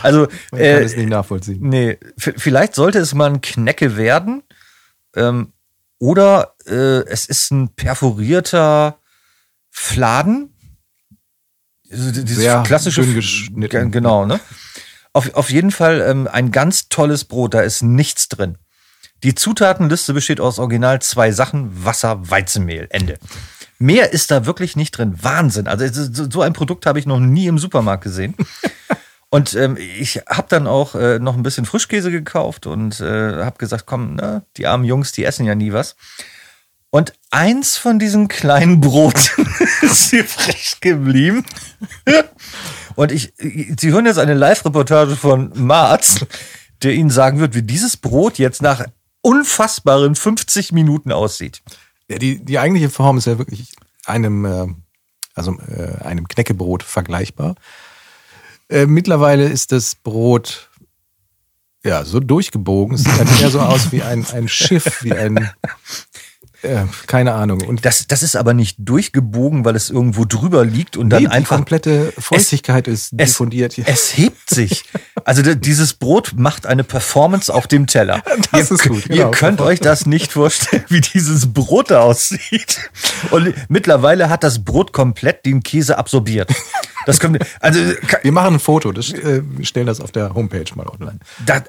also, man kann äh, es nicht nachvollziehen. Nee, f- vielleicht sollte es mal ein Knecke werden. Ähm, oder äh, es ist ein perforierter Fladen. Also dieses sehr klassische, schön geschnitten. Genau, ne? Auf, auf jeden Fall ähm, ein ganz tolles Brot, da ist nichts drin. Die Zutatenliste besteht aus original zwei Sachen, Wasser, Weizenmehl, Ende. Mehr ist da wirklich nicht drin. Wahnsinn. Also so ein Produkt habe ich noch nie im Supermarkt gesehen. Und ähm, ich habe dann auch äh, noch ein bisschen Frischkäse gekauft und äh, habe gesagt, komm, ne, die armen Jungs, die essen ja nie was. Und eins von diesen kleinen Broten ist hier frech geblieben. Und ich, Sie hören jetzt eine Live-Reportage von Marz, der Ihnen sagen wird, wie dieses Brot jetzt nach unfassbaren fünfzig Minuten aussieht. Ja, die, die eigentliche Form ist ja wirklich einem, äh, also, äh, einem Knäckebrot vergleichbar. Äh, mittlerweile ist das Brot ja so durchgebogen. Es sieht halt eher so aus wie ein, ein Schiff, wie ein... Äh, keine Ahnung. Und das, das ist aber nicht durchgebogen, weil es irgendwo drüber liegt und nee, dann die einfach... die komplette Feuchtigkeit es, ist diffundiert. Es, es hebt sich. Also d- dieses Brot macht eine Performance auf dem Teller. Das ihr, ist gut. Genau. Ihr könnt euch das nicht vorstellen, wie dieses Brot da aussieht. Und mittlerweile hat das Brot komplett den Käse absorbiert. Das können wir, also, kann, wir machen ein Foto, das, äh, stellen das auf der Homepage mal online. Da,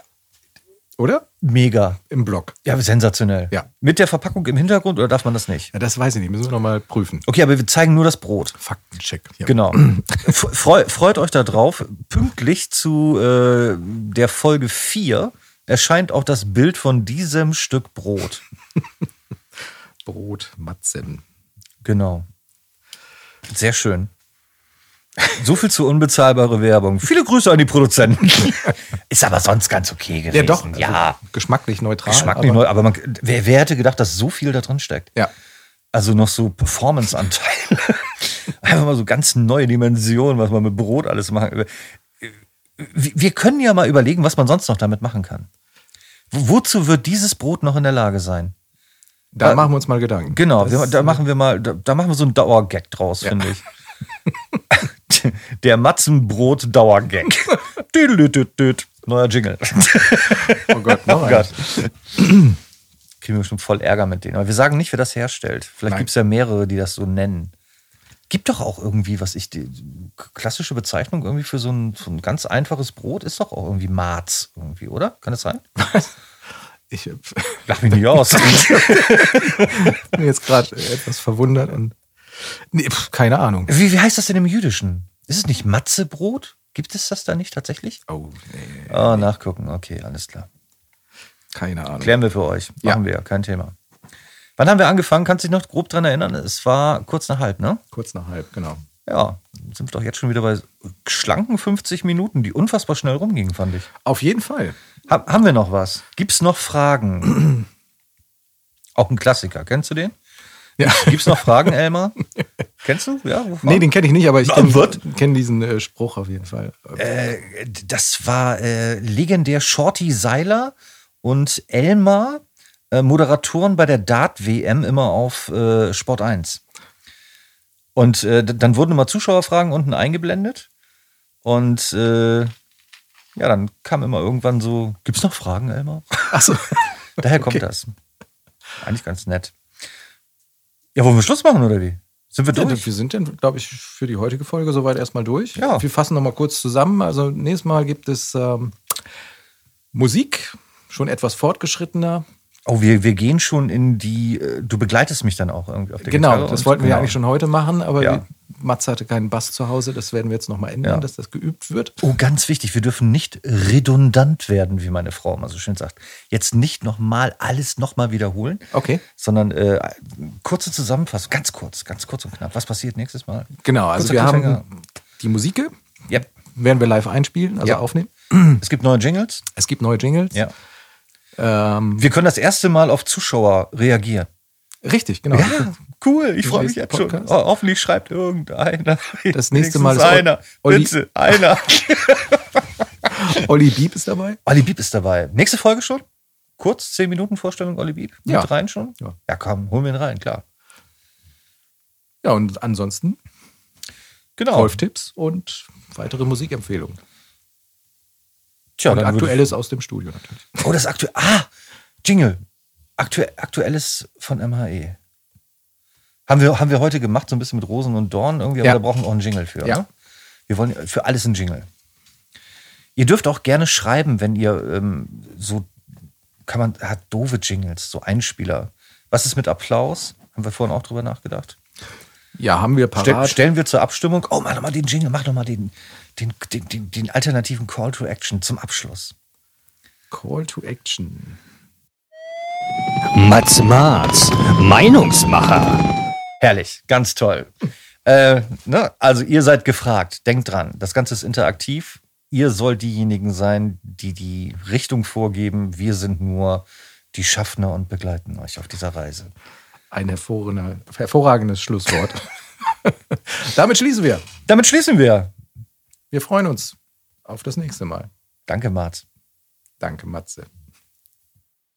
Oder? Mega. Im Blog. Ja, sensationell. Ja. Mit der Verpackung im Hintergrund oder darf man das nicht? Ja, das weiß ich nicht. Müssen wir nochmal prüfen. Okay, aber wir zeigen nur das Brot. Faktencheck. Ja. Genau. Freu, freut euch da drauf. Pünktlich zu äh, der Folge vier erscheint auch das Bild von diesem Stück Brot. Brotmatzen. Genau. Sehr schön. So viel zu unbezahlbare Werbung. Viele Grüße an die Produzenten. Ist aber sonst ganz okay gewesen. Ja, doch. Also ja. Geschmacklich neutral. Geschmacklich neutral. Aber man, wer, wer hätte gedacht, dass so viel da drin steckt? Ja. Also noch so Performance-Anteile. Einfach mal so ganz neue Dimensionen, was man mit Brot alles machen kann. Wir können ja mal überlegen, was man sonst noch damit machen kann. Wozu wird dieses Brot noch in der Lage sein? Da, da machen wir uns mal Gedanken. Genau. Das da machen wir mal, da, da machen wir so einen Dauergag draus, ja. Finde ich. Der Matzenbrot-Dauergag. Neuer Jingle. Oh Gott, noch oh Gott. Kriegen wir bestimmt voll Ärger mit denen. Aber wir sagen nicht, wer das herstellt. Vielleicht gibt es ja mehrere, die das so nennen. Gibt doch auch irgendwie, was ich, die klassische Bezeichnung irgendwie für so ein, so ein ganz einfaches Brot ist doch auch irgendwie Marz irgendwie, oder? Kann das sein? Was? Ich lach mich nicht aus. Ich bin jetzt gerade etwas verwundert und nee, pf, keine Ahnung. Wie, wie heißt das denn im Jüdischen? Ist es nicht Matzebrot? Gibt es das da nicht tatsächlich? Oh, nee. Oh, nachgucken. Okay, alles klar. Keine Ahnung. Klären wir für euch. Machen ja. wir, kein Thema. Wann haben wir angefangen? Kannst du dich noch grob dran erinnern? Es war kurz nach halb, ne? Kurz nach halb, genau. Ja, sind wir doch jetzt schon wieder bei schlanken fünfzig Minuten, die unfassbar schnell rumgingen, fand ich. Auf jeden Fall. Ha- haben wir noch was? Gibt's noch Fragen? Auch ein Klassiker. Kennst du den? Ja. Gibt's noch Fragen, Elmar? Kennst du? Ja, nee, den kenne ich nicht, aber ich kenne kenn diesen äh, Spruch auf jeden Fall. Äh, das war äh, legendär Shorty Seiler und Elmar, äh, Moderatoren bei der D A R T W M immer auf äh, Sport eins. Und äh, dann wurden immer Zuschauerfragen unten eingeblendet. Und äh, ja, dann kam immer irgendwann so, gibt's noch Fragen, Elmar? Achso. Daher kommt okay. das. Eigentlich ganz nett. Ja, wollen wir Schluss machen, oder wie? Sind wir durch? Wir sind dann, glaube ich, für die heutige Folge soweit erstmal durch. Ja. Wir fassen nochmal kurz zusammen. Also nächstes Mal gibt es ähm, Musik, schon etwas fortgeschrittener. Oh, wir, wir gehen schon in die, äh, du begleitest mich dann auch irgendwie auf der Genau, Gitarre das wollten wir genau. eigentlich schon heute machen, aber ja. Matze hatte keinen Bass zu Hause, das werden wir jetzt nochmal ändern, ja. dass das geübt wird. Oh, ganz wichtig, wir dürfen nicht redundant werden, wie meine Frau immer so schön sagt. Jetzt nicht nochmal alles nochmal wiederholen, okay. sondern äh, kurze Zusammenfassung, ganz kurz, ganz kurz und knapp. Was passiert nächstes Mal? Genau, also Kurzer wir Anfänger. Haben die Musik, yep. werden wir live einspielen, also ja. aufnehmen. Es gibt neue Jingles. Es gibt neue Jingles. Ja. Ähm, wir können das erste Mal auf Zuschauer reagieren. Richtig, genau. Ja, cool. Ich freue mich jetzt Podcast. schon. Oh, hoffentlich schreibt irgendeiner. Das nächste Mal ist einer. Olli, bitte, einer. Olli Beep ist dabei. Olli Beep ist dabei. Nächste Folge schon? Kurz, zehn Minuten Vorstellung Olli Beep. Ja. Mit rein schon? Ja. Ja, komm, holen wir ihn rein, klar. Ja, und ansonsten genau. Golftipps und weitere Musikempfehlungen. Tja, und dann Aktuelles aus dem Studio natürlich. Oh, das aktuelle. Ah, Jingle. Aktu- Aktuelles von M H E. Haben wir, haben wir heute gemacht, so ein bisschen mit Rosen und Dornen irgendwie, aber ja. da brauchen wir auch einen Jingle für. Ja. Ne? Wir wollen für alles einen Jingle. Ihr dürft auch gerne schreiben, wenn ihr ähm, so, kann man, hat doofe Jingles, so Einspieler. Was ist mit Applaus? Haben wir vorhin auch drüber nachgedacht. Ja, haben wir parat. Stel, stellen wir zur Abstimmung. Oh, mach doch mal den Jingle, mach doch mal den, den, den, den, den alternativen Call to Action zum Abschluss. Call to Action. Matze Marz, Meinungsmacher. Herrlich, ganz toll. Äh, ne? Also ihr seid gefragt, denkt dran, das Ganze ist interaktiv. Ihr sollt diejenigen sein, die die Richtung vorgeben. Wir sind nur die Schaffner und begleiten euch auf dieser Reise. Ein hervorragendes Schlusswort. Damit schließen wir. Damit schließen wir. Wir freuen uns auf das nächste Mal. Danke, Marz. Danke, Matze.